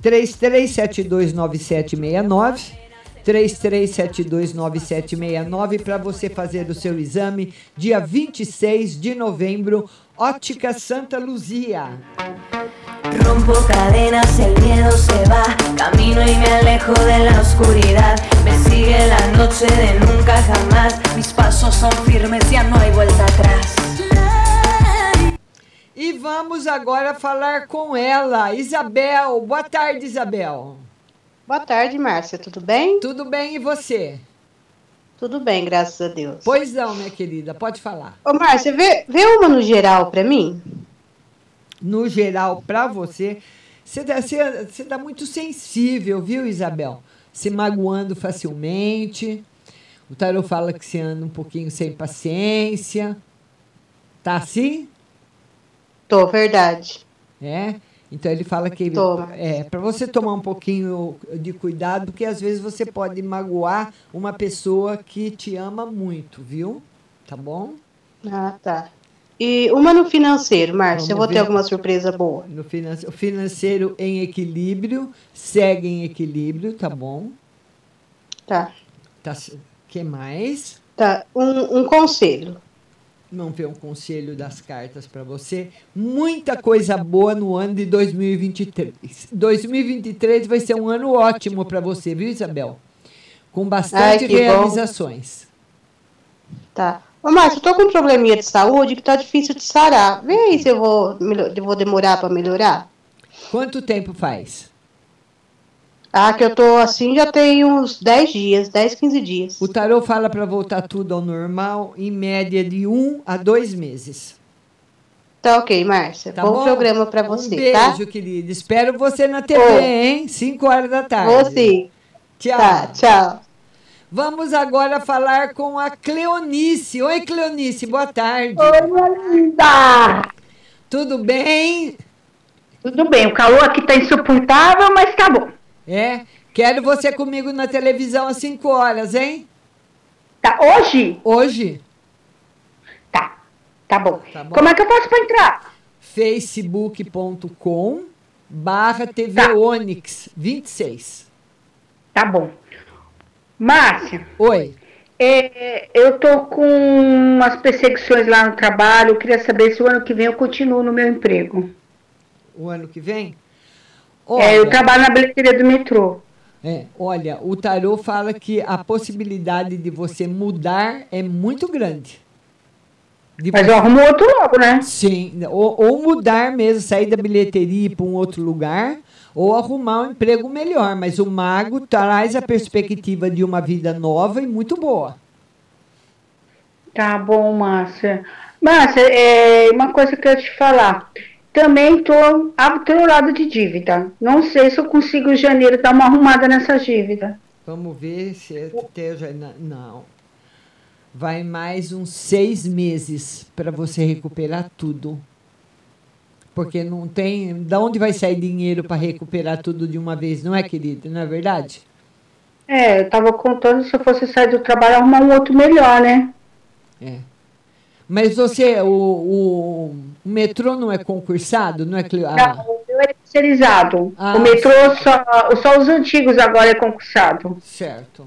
três três sete dois nove sete seis nove, três três sete dois nove sete seis nove, para você fazer o seu exame dia vinte e seis de novembro, Ótica Santa Luzia. Rompo cadenas, el miedo se va, camino y me alejo de la oscuridad, me sigue la noche de nunca jamás, mis pasos son firmes, ya no hay vuelta atrás. E vamos agora falar com ela, Isabel. Boa tarde, Isabel. Boa tarde, Márcia. Tudo bem? Tudo bem, e você? Tudo bem, graças a Deus. Pois não, minha querida. Pode falar. Ô, Márcia, vê, vê uma no geral para mim. No geral para você. Você está muito sensível, viu, Isabel? Se magoando facilmente. O tarô fala que você anda um pouquinho sem paciência. Tá assim? Tô, verdade. É? Então ele fala que Tô. é para você tomar um pouquinho de cuidado, porque às vezes você pode magoar uma pessoa que te ama muito, viu? Tá bom? Ah, tá. E uma no financeiro, Márcia, eu vou ver. Ter alguma surpresa boa. No financeiro, financeiro em equilíbrio, segue em equilíbrio, tá bom? Tá. Tá. Que mais? Tá, um, um conselho. Não ver um conselho das cartas para você. Muita coisa boa no ano de dois mil e vinte e três. dois mil e vinte e três vai ser um ano ótimo para você, viu, Isabel? Com bastante Ai, realizações. Bom. Tá. Ô, Márcio, eu tô com um probleminha de saúde que tá difícil de sarar. Vê aí se eu vou, eu vou demorar para melhorar. Quanto tempo faz? Ah, que eu tô assim já tem uns dez dias, dez, quinze dias. O tarô fala para voltar tudo ao normal em média de um a dois meses. Tá ok, Márcia. Tá bom, bom programa para você, um beijo, tá? Beijo, querida. Espero você na T V, oh. hein? cinco horas da tarde. Vou sim. Tchau. Tá, tchau. Vamos agora falar com a Cleonice. Oi, Cleonice, boa tarde. Oi, minha linda. Tudo bem? Tudo bem. O calor aqui tá insuportável, mas tá bom. É, quero você comigo na televisão às cinco horas, hein? Tá, hoje? Hoje. Tá, tá bom. Tá bom. Como é que eu posso pra entrar? facebook ponto com barra T V Onix vinte e seis. Tá bom. Márcia. Oi. É, eu tô com umas perseguições lá no trabalho, eu queria saber se o ano que vem eu continuo no meu emprego. O ano que vem? Olha, é, eu trabalho na bilheteria do metrô. É, olha, o tarô fala que a possibilidade de você mudar é muito grande. De... Mas eu arrumo outro logo, né? Sim, ou, ou mudar mesmo, sair da bilheteria e ir para um outro lugar, ou arrumar um emprego melhor. Mas o mago traz a perspectiva de uma vida nova e muito boa. Tá bom, Márcia. Márcia, é uma coisa que eu ia te falar. Também estou atrolada de dívida. Não sei se eu consigo em janeiro dar uma arrumada nessa dívida. Vamos ver se eu tenho... Não. Vai mais uns seis meses para você recuperar tudo. Porque não tem... De onde vai sair dinheiro para recuperar tudo de uma vez, não é, querida? Não é verdade? É, eu estava contando, se eu fosse sair do trabalho, arrumar um outro melhor, né? É. Mas você, o, o, o metrô não é concursado? Não, é ah. Não, o meu é terceirizado. Ah, o metrô, só, só os antigos agora é concursado. Certo,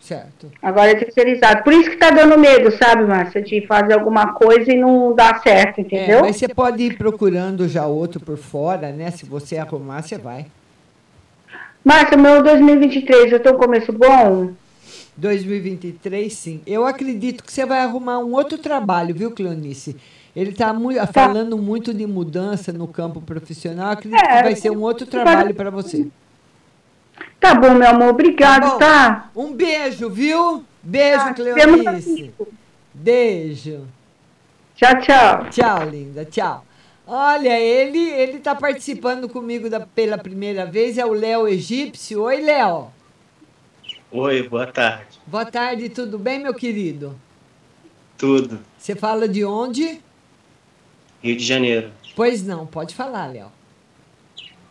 certo. Agora é terceirizado. Por isso que está dando medo, sabe, Márcia, de fazer alguma coisa e não dá certo, entendeu? É, mas você pode ir procurando já outro por fora, né? Se você arrumar, você vai. Márcia, meu dois mil e vinte e três, eu estou no começo bom? dois mil e vinte e três, sim. Eu acredito que você vai arrumar um outro trabalho, viu, Cleonice? Ele está falando muito de mudança no campo profissional. Eu acredito é, que vai ser um outro trabalho para você. Tá bom, meu amor. Obrigado, tá? Bom. Um beijo, viu? Beijo, ah, Cleonice. Beijo. Tchau, tchau. Tchau, linda. Tchau. Olha, ele ele está participando comigo da, pela primeira vez. É o Léo Egípcio. Oi, Léo. Oi, boa tarde. Boa tarde, tudo bem, meu querido? Tudo. Você fala de onde? Rio de Janeiro. Pois não, pode falar, Léo.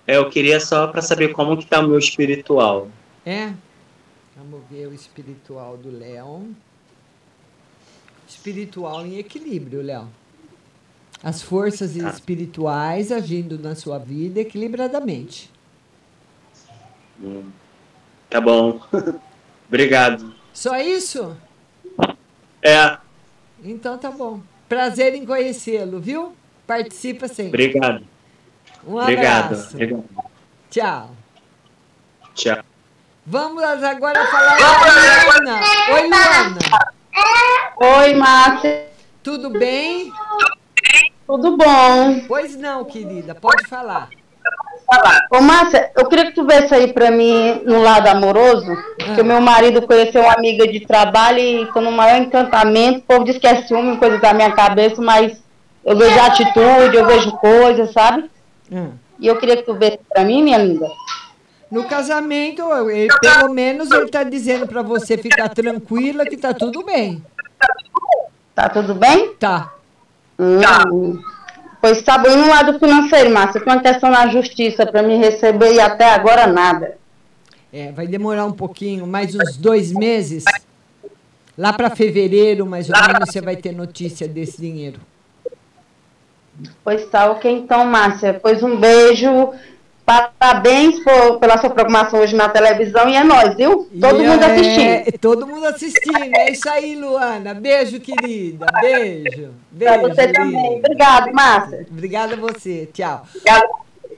É, eu queria só para saber como que tá o meu espiritual. É? Vamos ver o espiritual do Léo. Espiritual em equilíbrio, Léo. As forças ah. espirituais agindo na sua vida equilibradamente. Hum. Tá bom. Obrigado. Só isso? É. Então tá bom. Prazer em conhecê-lo, viu? Participa sempre. Obrigado. Um abraço. Obrigado. Tchau. Tchau. Vamos agora falar com a Luana. Oi, Luana. Oi, Márcia. Tudo bem? Tudo bom. Pois não, querida. Pode falar. Ô, Márcia, eu queria que tu viesse aí pra mim no lado amoroso, que o meu marido conheceu uma amiga de trabalho e tô no maior encantamento. O povo diz que é ciúme, coisa da minha cabeça, mas eu vejo atitude, eu vejo coisa, sabe? Hum. E eu queria que tu viesse pra mim, minha amiga. No casamento, ele, pelo menos ele tá dizendo pra você ficar tranquila que tá tudo bem. Tá tudo bem? Tá. Hum. Pois tá bom, e no lado financeiro, Márcia, quanto é só na justiça para me receber e até agora nada? É, vai demorar um pouquinho, mais uns dois meses. Lá para fevereiro, mais ou menos, você vai ter notícia desse dinheiro. Pois tá, ok então, Márcia. Pois um beijo, parabéns por, pela sua programação hoje na televisão e é nóis, viu? Todo e mundo é, assistindo. Todo mundo assistindo, é isso aí, Luana. Beijo, querida. Beijo. Beijo, pra você querida. Também. Obrigada, Márcia. Obrigada a você. Tchau. Obrigada.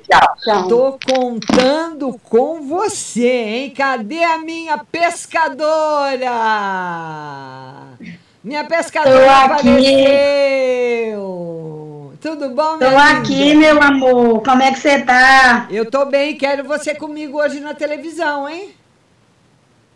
Tchau, tchau. Tô contando com você, hein? Cadê a minha pescadora? Minha pescadora apareceu. Tudo bom, meu amor? Tô aqui, meu amor. Como é que você tá? Eu tô bem. Quero você comigo hoje na televisão, hein?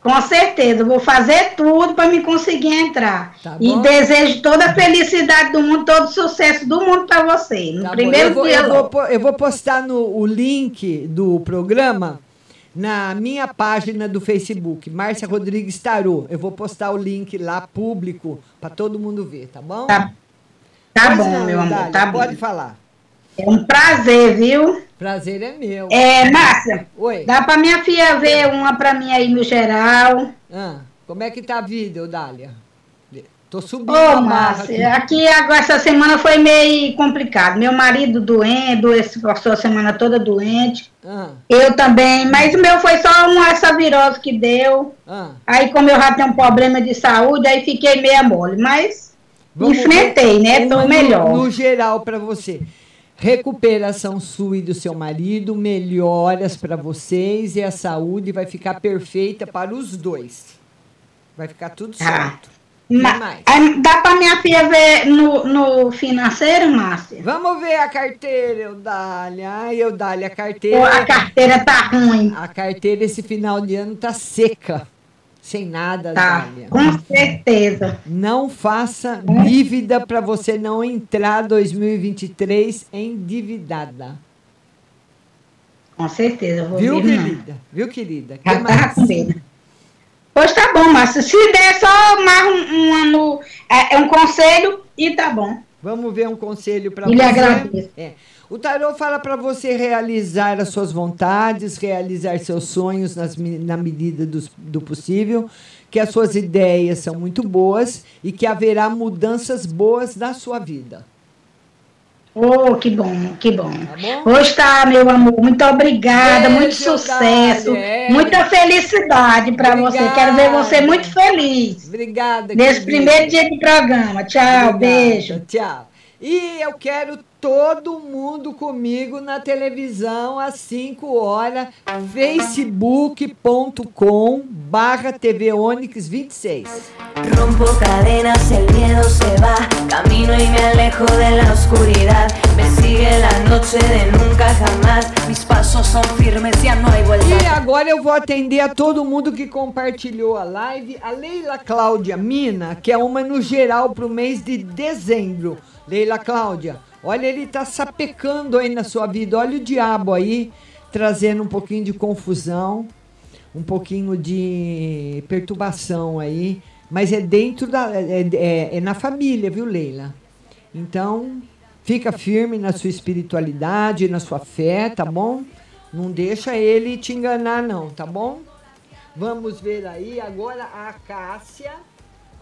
Com certeza. Vou fazer tudo para me conseguir entrar. Tá bom? E desejo toda a felicidade do mundo, todo o sucesso do mundo para você. No tá primeiro eu vou, dia. Eu vou, eu vou postar no, o link do programa na minha página do Facebook, Márcia Rodrigues Tarô. Eu vou postar o link lá, público, para todo mundo ver, tá bom? Tá. Tá pois bom, não, meu amor, tá bom. Pode falar. É um prazer, viu? Prazer é meu. É, Márcia, oi. Dá pra minha filha ver uma pra mim aí no geral. Ah, como é que tá a vida, Odália? Tô subindo. Ô, Márcia, aqui. aqui agora essa semana foi meio complicado. Meu marido doente, doente passou a semana toda doente. Ah. Eu também, mas o meu foi só uma, essa virose que deu. Ah. Aí, como eu já tenho um problema de saúde, aí fiquei meia mole, mas... Vamos enfrentei, né? Estou melhor. No, no geral, para você. Recuperação sua e do seu marido, melhoras para vocês e a saúde vai ficar perfeita para os dois. Vai ficar tudo certo. Ah, Ma Dá para minha filha ver no, no financeiro, Márcia? Vamos ver a carteira, Eudália. Ai, Eudália, a carteira... Oh, a carteira tá ruim. A carteira esse final de ano tá seca. Sem nada, tá, Eudália. Com certeza. Não faça dívida para você não entrar dois mil e vinte e três endividada. Com certeza, eu vou ver. Viu, querida? Viu, querida? Já tava com medo. Pois tá bom, Márcia. Se der, só mais um, um, um, é, um conselho e tá bom. Vamos ver um conselho para você. Ele agradece. É. O tarô fala para você realizar as suas vontades, realizar seus sonhos nas, na medida do, do possível, que as suas ideias são muito boas e que haverá mudanças boas na sua vida. Oh, que bom, que bom. Tá bom? Hoje tá, meu amor. Muito obrigada, é, muito sucesso, é. muita felicidade para você. Quero ver você muito feliz. Obrigada. Nesse primeiro dia de programa. Tchau, obrigada, beijo. Tchau. E eu quero todo mundo comigo na televisão às cinco horas, facebook ponto com barra T V Onix vinte e seis. Rompo cadenas, el miedo se va, camino y me alejo de la oscuridad, me sigue la noche de nunca jamás, mis pasos são firmes e não há igualdade. E agora eu vou atender a todo mundo que compartilhou a live, a Leila Cláudia Mina, que é uma no geral pro mês de dezembro. Leila Cláudia, olha, ele tá sapecando aí na sua vida, olha o diabo aí, trazendo um pouquinho de confusão, um pouquinho de perturbação aí, mas é dentro da, é, é, é na família, viu, Leila? Então, fica firme na sua espiritualidade, na sua fé, tá bom? Não deixa ele te enganar não, tá bom? Vamos ver aí agora a Cássia,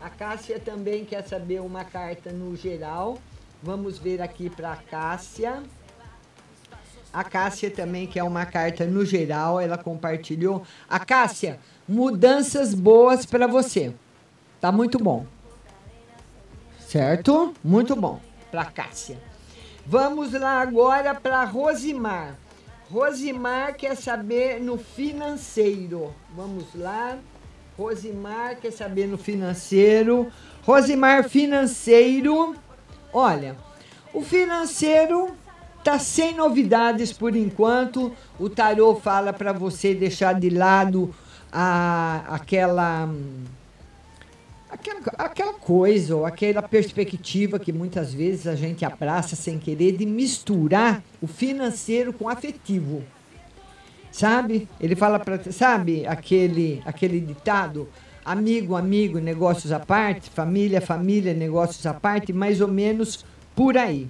a Cássia também quer saber uma carta no geral. Vamos ver aqui para a Cássia. A Cássia também, que é uma carta no geral, ela compartilhou. A Cássia, mudanças boas para você. Tá muito bom. Certo? Muito bom para a Cássia. Vamos lá agora para a Rosimar. Rosimar quer saber no financeiro. Vamos lá. Rosimar quer saber no financeiro. Rosimar, financeiro... Olha, o financeiro tá sem novidades por enquanto. O tarô fala para você deixar de lado a, aquela, aquela, aquela coisa ou aquela perspectiva que muitas vezes a gente abraça sem querer de misturar o financeiro com o afetivo. Sabe? Ele fala para, sabe, aquele, aquele ditado... Amigo, amigo, negócios à parte, família, família, negócios à parte, mais ou menos por aí.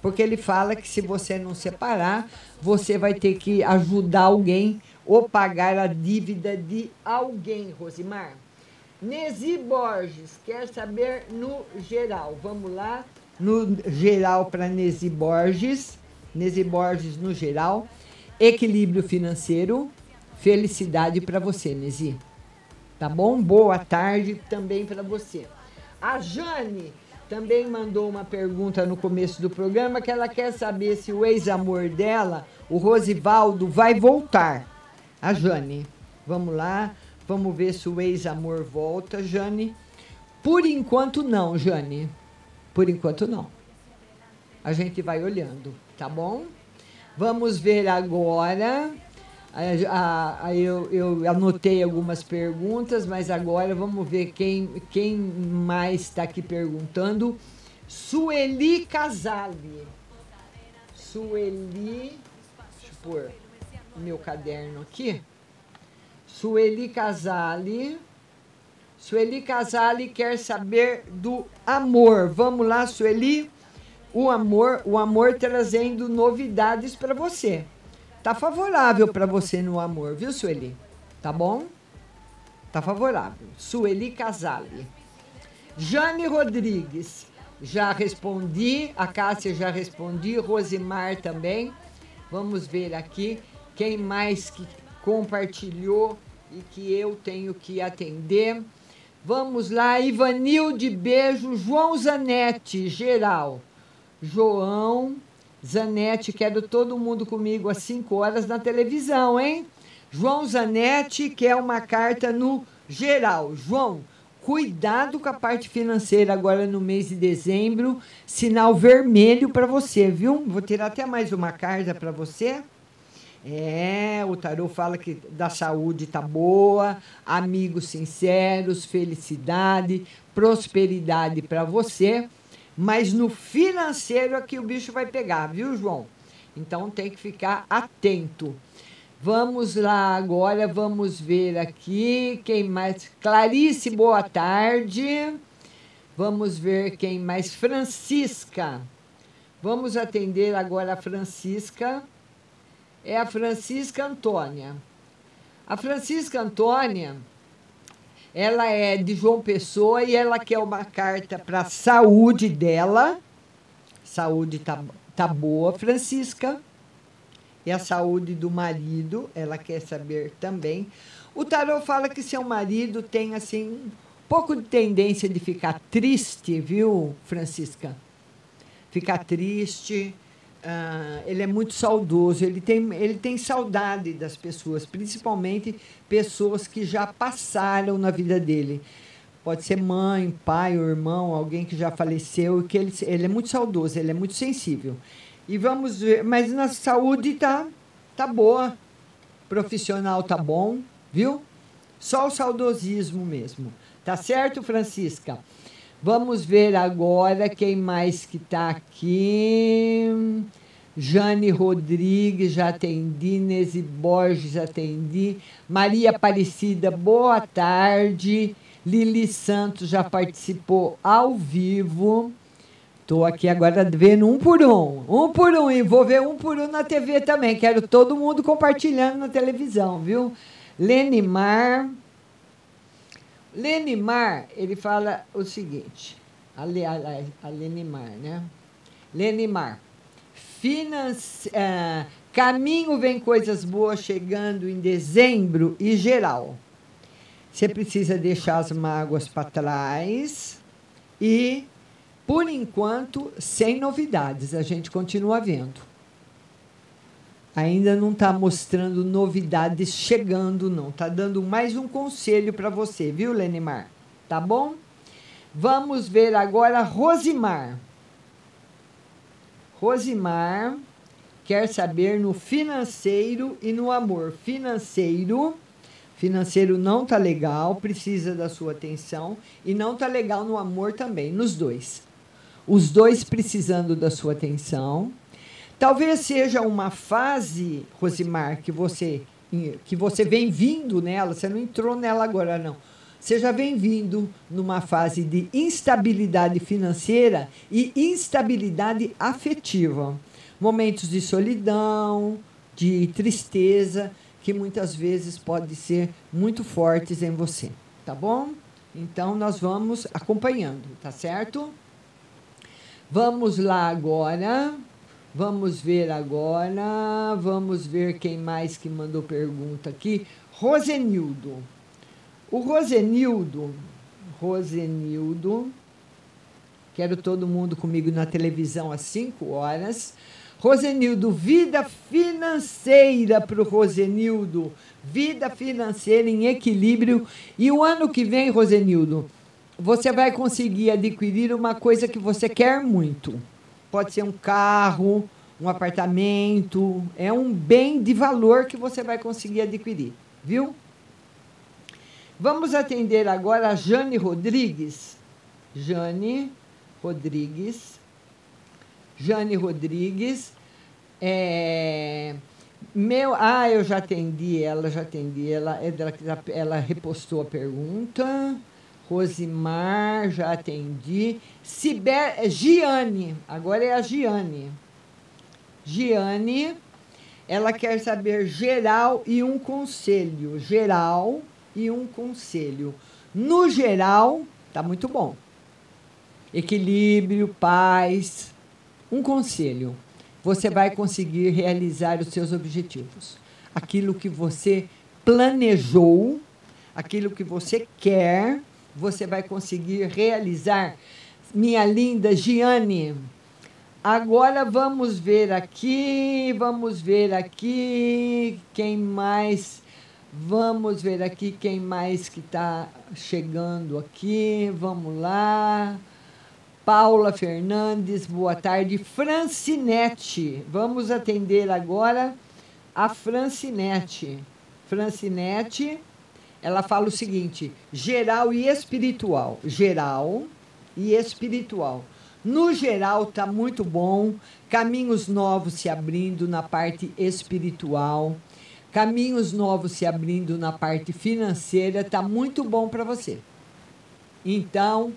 Porque ele fala que se você não separar, você vai ter que ajudar alguém ou pagar a dívida de alguém, Rosimar. Nesi Borges quer saber no geral. Vamos lá, no geral para Nesi Borges. Nesi Borges no geral. Equilíbrio financeiro, felicidade para você, Nesi. Tá bom? Boa tarde também para você. A Jane também mandou uma pergunta no começo do programa que ela quer saber se o ex-amor dela, o Rosivaldo, vai voltar. A Jane, vamos lá, vamos ver se o ex-amor volta, Jane. Por enquanto não, Jane. Por enquanto não. A gente vai olhando, tá bom? Vamos ver agora... A, a, eu, eu anotei algumas perguntas, mas agora vamos ver quem, quem mais está aqui perguntando. Sueli Casale. Sueli, deixa eu pôr meu caderno aqui. Sueli Casale. Sueli Casale quer saber do amor. Vamos lá, Sueli. O amor, o amor trazendo novidades para você. Tá favorável para você no amor, viu, Sueli? Tá bom? Tá favorável. Sueli Casale. Jane Rodrigues. Já respondi. A Cássia já respondi. Rosimar também. Vamos ver aqui quem mais que compartilhou e que eu tenho que atender. Vamos lá. Ivanilde, beijo. João Zanetti, geral. João... Zanetti, quero todo mundo comigo às cinco horas na televisão, hein? João Zanetti, quer uma carta no geral. João, cuidado com a parte financeira agora no mês de dezembro, sinal vermelho para você, viu? Vou tirar até mais uma carta para você. É, o tarô fala que da saúde tá boa, amigos sinceros, felicidade, prosperidade para você, mas no financeiro aqui o bicho vai pegar, viu, João? Então tem que ficar atento. Vamos lá agora, vamos ver aqui quem mais. Clarice, boa tarde. Vamos ver quem mais. Francisca. Vamos atender agora a Francisca. É a Francisca Antônia. A Francisca Antônia, ela é de João Pessoa e ela quer uma carta para a saúde dela. Saúde tá, tá boa, Francisca. E a saúde do marido, ela quer saber também. O tarô fala que seu marido tem, assim, um pouco de tendência de ficar triste, viu, Francisca? Ficar triste... Uh, ele é muito saudoso, ele tem, ele tem saudade das pessoas, principalmente pessoas que já passaram na vida dele. Pode ser mãe, pai, ou irmão, alguém que já faleceu, que ele, ele é muito saudoso, ele é muito sensível. E vamos ver, mas na saúde tá, tá boa, profissional tá bom, viu? Só o saudosismo mesmo. Tá certo, Francisca? Vamos ver agora quem mais que está aqui. Jane Rodrigues, já atendi. Nese Borges, atendi. Maria Aparecida, boa tarde. Lili Santos já participou ao vivo. Estou aqui agora vendo um por um. Um por um, e vou ver um por um na T V também. Quero todo mundo compartilhando na televisão, viu? Lenimar... Lenimar, ele fala o seguinte, a, Le, a, a Lenimar, né? Lenimar, finance, ah, caminho vem coisas boas chegando em dezembro e geral. Você precisa deixar as mágoas para trás e, por enquanto, sem novidades, a gente continua vendo. Ainda não está mostrando novidades chegando, não. Está dando mais um conselho para você, viu, Lenimar? Tá bom? Vamos ver agora Rosimar. Rosimar quer saber no financeiro e no amor. Financeiro, financeiro não tá legal, precisa da sua atenção. E não tá legal no amor também, nos dois. Os dois precisando da sua atenção. Talvez seja uma fase, Rosimar, que você, que você vem vindo nela, você não entrou nela agora, não. Você já vem vindo numa fase de instabilidade financeira e instabilidade afetiva. Momentos de solidão, de tristeza, que muitas vezes podem ser muito fortes em você, tá bom? Então, nós vamos acompanhando, tá certo? Vamos lá agora... Vamos ver agora, vamos ver quem mais que mandou pergunta aqui. Rosenildo. O Rosenildo, Rosenildo, quero todo mundo comigo na televisão às cinco horas. Rosenildo, vida financeira para o Rosenildo. Vida financeira em equilíbrio. E o ano que vem, Rosenildo, você vai conseguir adquirir uma coisa que você quer muito. Pode ser um carro, um apartamento, é um bem de valor que você vai conseguir adquirir, viu? Vamos atender agora a Jane Rodrigues. Jane Rodrigues. Jane Rodrigues. É, meu, ah, eu já atendi ela, já atendi ela. Ela, ela repostou a pergunta. Rosimar, já atendi. Ciber, Giane, agora é a Giane. Giane, ela quer saber geral e um conselho. Geral e um conselho. No geral, tá muito bom. Equilíbrio, paz. Um conselho. Você vai conseguir realizar os seus objetivos. Aquilo que você planejou, aquilo que você quer... Você vai conseguir realizar, minha linda Giane. Agora vamos ver aqui, vamos ver aqui quem mais. Vamos ver aqui quem mais que está chegando aqui. Vamos lá. Paula Fernandes, boa tarde. Francinete. Vamos atender agora a Francinete. Francinete, ela fala o seguinte: geral e espiritual. Geral e espiritual. No geral, está muito bom. Caminhos novos se abrindo na parte espiritual. Caminhos novos se abrindo na parte financeira, está muito bom para você. Então,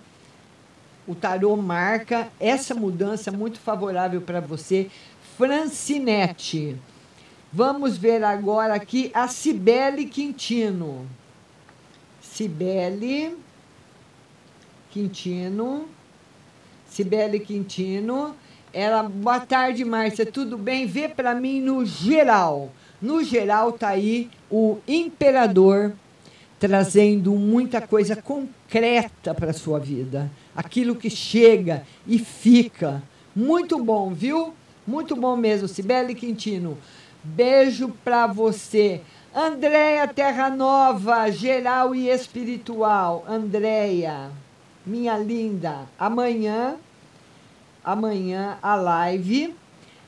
o tarô marca essa mudança muito favorável para você, Francinete. Vamos ver agora aqui a Cibele Quintino. Cibele Quintino. Cibele Quintino. Ela, boa tarde, Márcia, tudo bem? Vê para mim no geral. No geral, está aí o Imperador trazendo muita coisa concreta para a sua vida. Aquilo que chega e fica. Muito bom, viu? Muito bom mesmo, Cibele Quintino. Beijo para você. Andréia Terra Nova, geral e espiritual. Andréia, minha linda, amanhã, amanhã a live...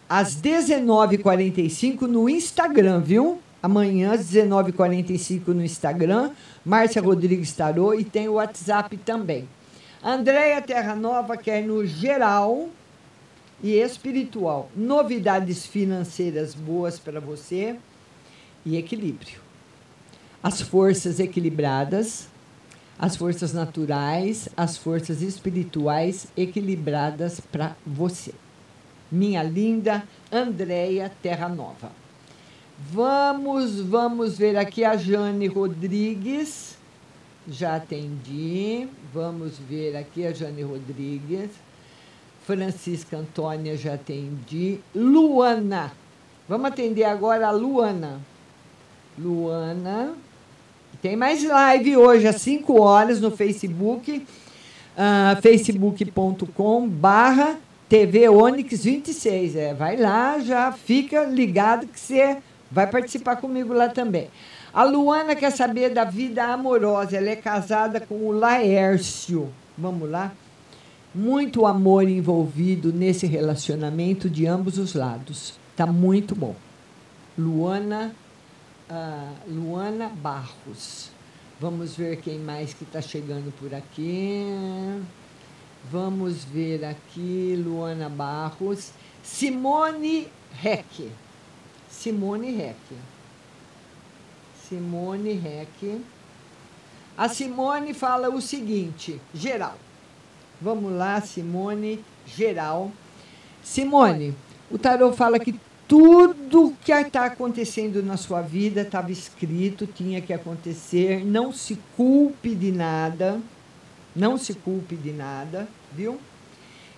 às dezenove e quarenta e cinco no Instagram, viu? Amanhã, às dezenove e quarenta e cinco no Instagram, Márcia Rodrigues Tarô, e tem o WhatsApp também. Andréia Terra Nova quer no geral e espiritual. Novidades financeiras boas para você e equilíbrio. As forças equilibradas, as forças naturais, as forças espirituais equilibradas para você. Minha linda Andréia Terra Nova. Vamos, vamos ver aqui a Jane Rodrigues. Já atendi. Vamos ver aqui a Jane Rodrigues. Francisca Antônia, já atendi. Luana. Vamos atender agora a Luana. Luana. Tem mais live hoje às cinco horas no Facebook. Uh, facebook ponto com barra T V Onix vinte e seis, é, vai lá, já fica ligado que você vai participar comigo lá também. A Luana quer saber da vida amorosa, ela é casada com o Laércio, vamos lá? Muito amor envolvido nesse relacionamento de ambos os lados, tá muito bom. Luana, uh, Luana Barros, vamos ver quem mais que tá chegando por aqui... Vamos ver aqui, Luana Barros. Simone Reck. Simone Reck. Simone Reck. A Simone fala o seguinte, geral. Vamos lá, Simone, geral. Simone, o tarô fala que tudo que está acontecendo na sua vida estava escrito, tinha que acontecer, não se culpe de nada. Não se culpe de nada, viu?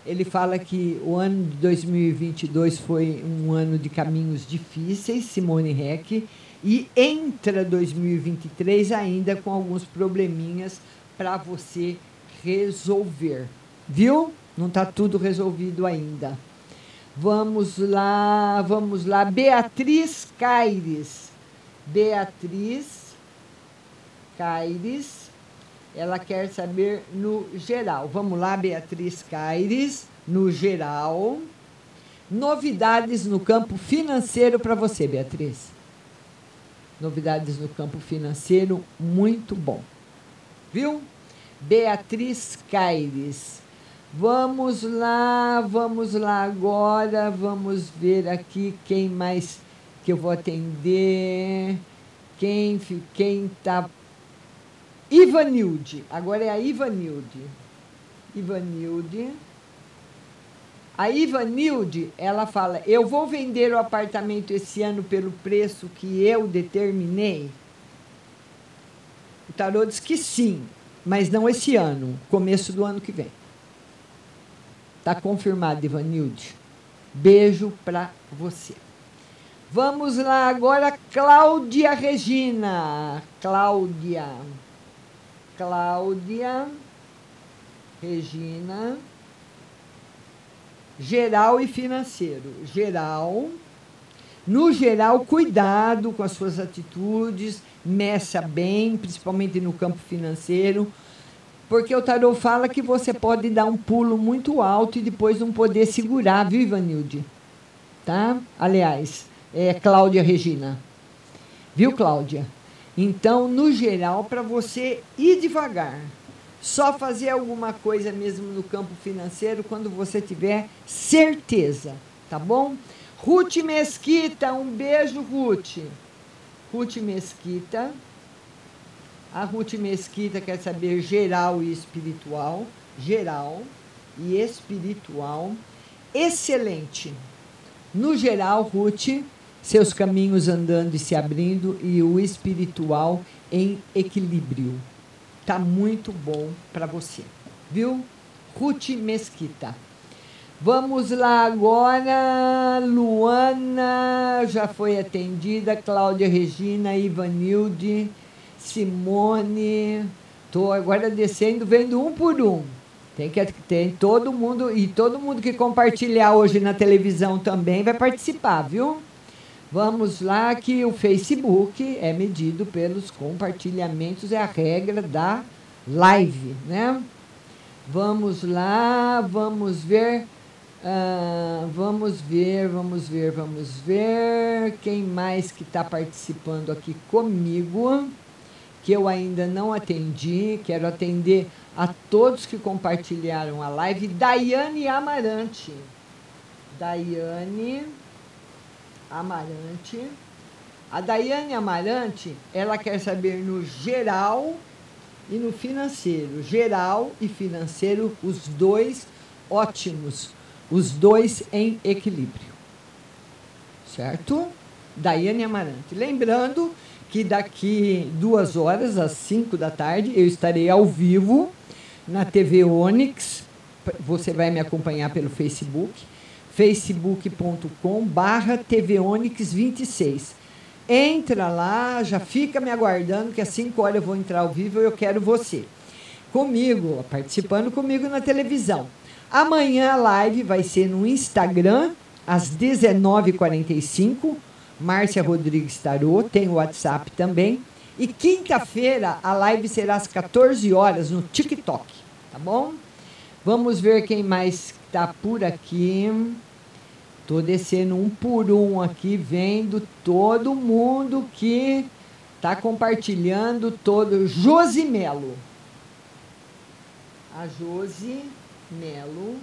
Ele fala que o ano de dois mil e vinte e dois foi um ano de caminhos difíceis, Simone Reck, e entra dois mil e vinte e três ainda com alguns probleminhas para você resolver, viu? Não está tudo resolvido ainda. Vamos lá, vamos lá. Beatriz Caires. Beatriz Caires. Ela quer saber no geral. Vamos lá, Beatriz Caires, no geral. Novidades no campo financeiro para você, Beatriz. Novidades no campo financeiro, muito bom. Viu? Beatriz Caires. Vamos lá, vamos lá agora. Vamos ver aqui quem mais que eu vou atender. Quem quem tá... Ivanilde, agora é a Ivanilde. Ivanilde. A Ivanilde, ela fala, eu vou vender o apartamento esse ano pelo preço que eu determinei? O tarô diz que sim, mas não esse ano, começo do ano que vem. Está confirmado, Ivanilde. Beijo para você. Vamos lá agora, Cláudia Regina. Cláudia. Cláudia, Regina, geral e financeiro. Geral, No geral, cuidado com as suas atitudes, meça bem, principalmente no campo financeiro, porque o tarô fala que você pode dar um pulo muito alto e depois não poder segurar, viu, Ivanilde? Tá? Aliás, é Cláudia Regina. Viu, Cláudia? Então, no geral, para você ir devagar. Só fazer alguma coisa mesmo no campo financeiro quando você tiver certeza, tá bom? Ruth Mesquita, um beijo, Ruth. Ruth Mesquita. A Ruth Mesquita quer saber geral e espiritual. Geral e espiritual. Excelente. No geral, Ruth, seus caminhos andando e se abrindo e o espiritual em equilíbrio. Tá muito bom para você, viu? Ruth Mesquita. Vamos lá agora, Luana, já foi atendida, Cláudia Regina, Ivanilde, Simone, estou agora descendo, vendo um por um, tem que ter todo mundo, e todo mundo que compartilhar hoje na televisão também vai participar, viu? Vamos lá que o Facebook é medido pelos compartilhamentos, é a regra da live, né? Vamos lá, vamos ver... Uh, vamos ver, vamos ver, vamos ver quem mais que está participando aqui comigo, que eu ainda não atendi. Quero atender a todos que compartilharam a live. Daiane Amarante. Daiane Amarante. A Daiane Amarante, ela quer saber no geral e no financeiro. Geral e financeiro, os dois ótimos. Os dois em equilíbrio, certo? Daiane Amarante. Lembrando que daqui duas horas, às cinco da tarde, eu estarei ao vivo na T V Onix. Você vai me acompanhar pelo Facebook, facebook ponto com barra T V Onix vinte e seis. Entra lá, já fica me aguardando, que às cinco horas eu vou entrar ao vivo e eu quero você comigo, participando comigo na televisão. Amanhã a live vai ser no Instagram, às dezenove e quarenta e cinco, Márcia Rodrigues Tarô, tem o WhatsApp também. E quinta-feira a live será às quatorze horas no TikTok, tá bom? Vamos ver quem mais está por aqui. Estou descendo um por um aqui, vendo todo mundo que está compartilhando todo. Josi Melo. A Josi... Melo.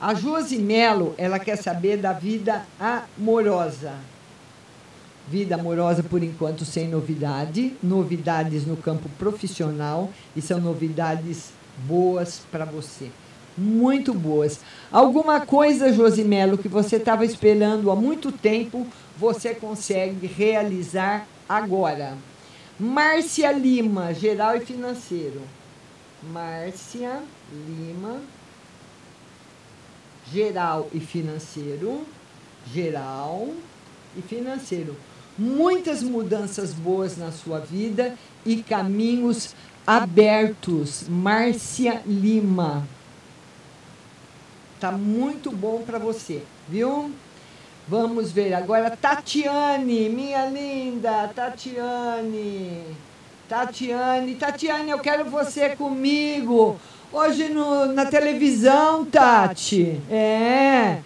A Josi Melo, ela quer saber da vida amorosa. Vida amorosa, por enquanto, sem novidade. Novidades no campo profissional e são novidades boas para você. Muito boas. Alguma coisa, Josi Melo, que você estava esperando há muito tempo, você consegue realizar agora. Márcia Lima, geral e financeiro. Márcia Lima, geral e financeiro, geral e financeiro. Muitas mudanças boas na sua vida e caminhos abertos. Márcia Lima, tá muito bom para você, viu? Vamos ver agora, Tatiane, minha linda, Tatiane. Tatiane, Tatiane, eu quero você comigo, hoje no, na televisão, Tati, é,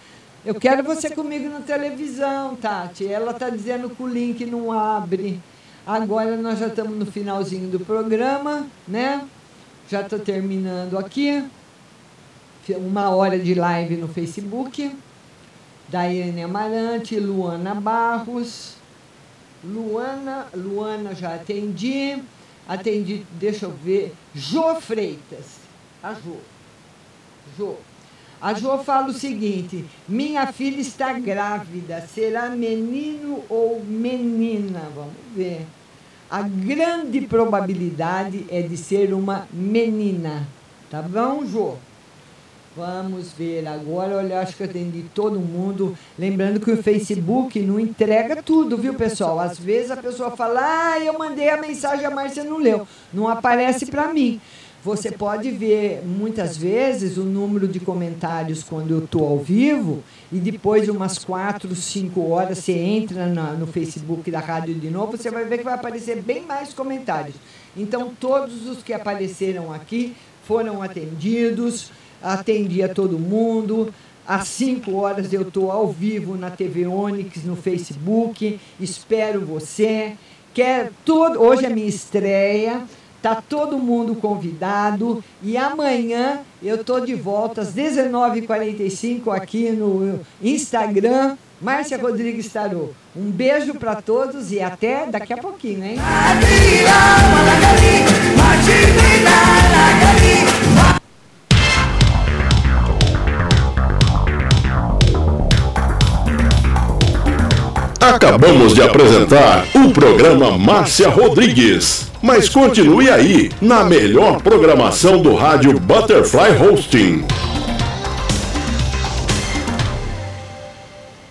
eu quero você comigo na televisão, Tati, ela está dizendo que o link não abre, agora nós já estamos no finalzinho do programa, né, já estou terminando aqui, uma hora de live no Facebook, Daiane Amarante, Luana Barros, Luana, Luana já atendi, atendi, deixa eu ver, Jô Freitas, a Jô, Jô. A Jô fala o seguinte, minha filha está grávida, será menino ou menina? Vamos ver. A grande probabilidade é de ser uma menina, tá bom, Jô? Vamos ver agora, olha, acho que eu atendi todo mundo. Lembrando que o Facebook não entrega tudo, viu, pessoal? Às vezes a pessoa fala, ah, eu mandei a mensagem, a Márcia não leu. Não aparece para mim. Você pode ver, muitas vezes, o número de comentários quando eu estou ao vivo e depois, umas quatro, cinco horas, você entra na, no Facebook da rádio de novo, você vai ver que vai aparecer bem mais comentários. Então, todos os que apareceram aqui foram atendidos, atendi a todo mundo. Às cinco horas eu estou ao vivo na T V Onix, no Facebook, espero você. Quer todo... Hoje é a minha estreia. Está todo mundo convidado. E amanhã eu estou de volta às dezenove e quarenta e cinco aqui no Instagram, Márcia Rodrigues Tarô. Um beijo para todos e até daqui a pouquinho, hein? Acabamos de apresentar o programa Márcia Rodrigues. Mas continue aí, na melhor programação do rádio Butterfly Hosting.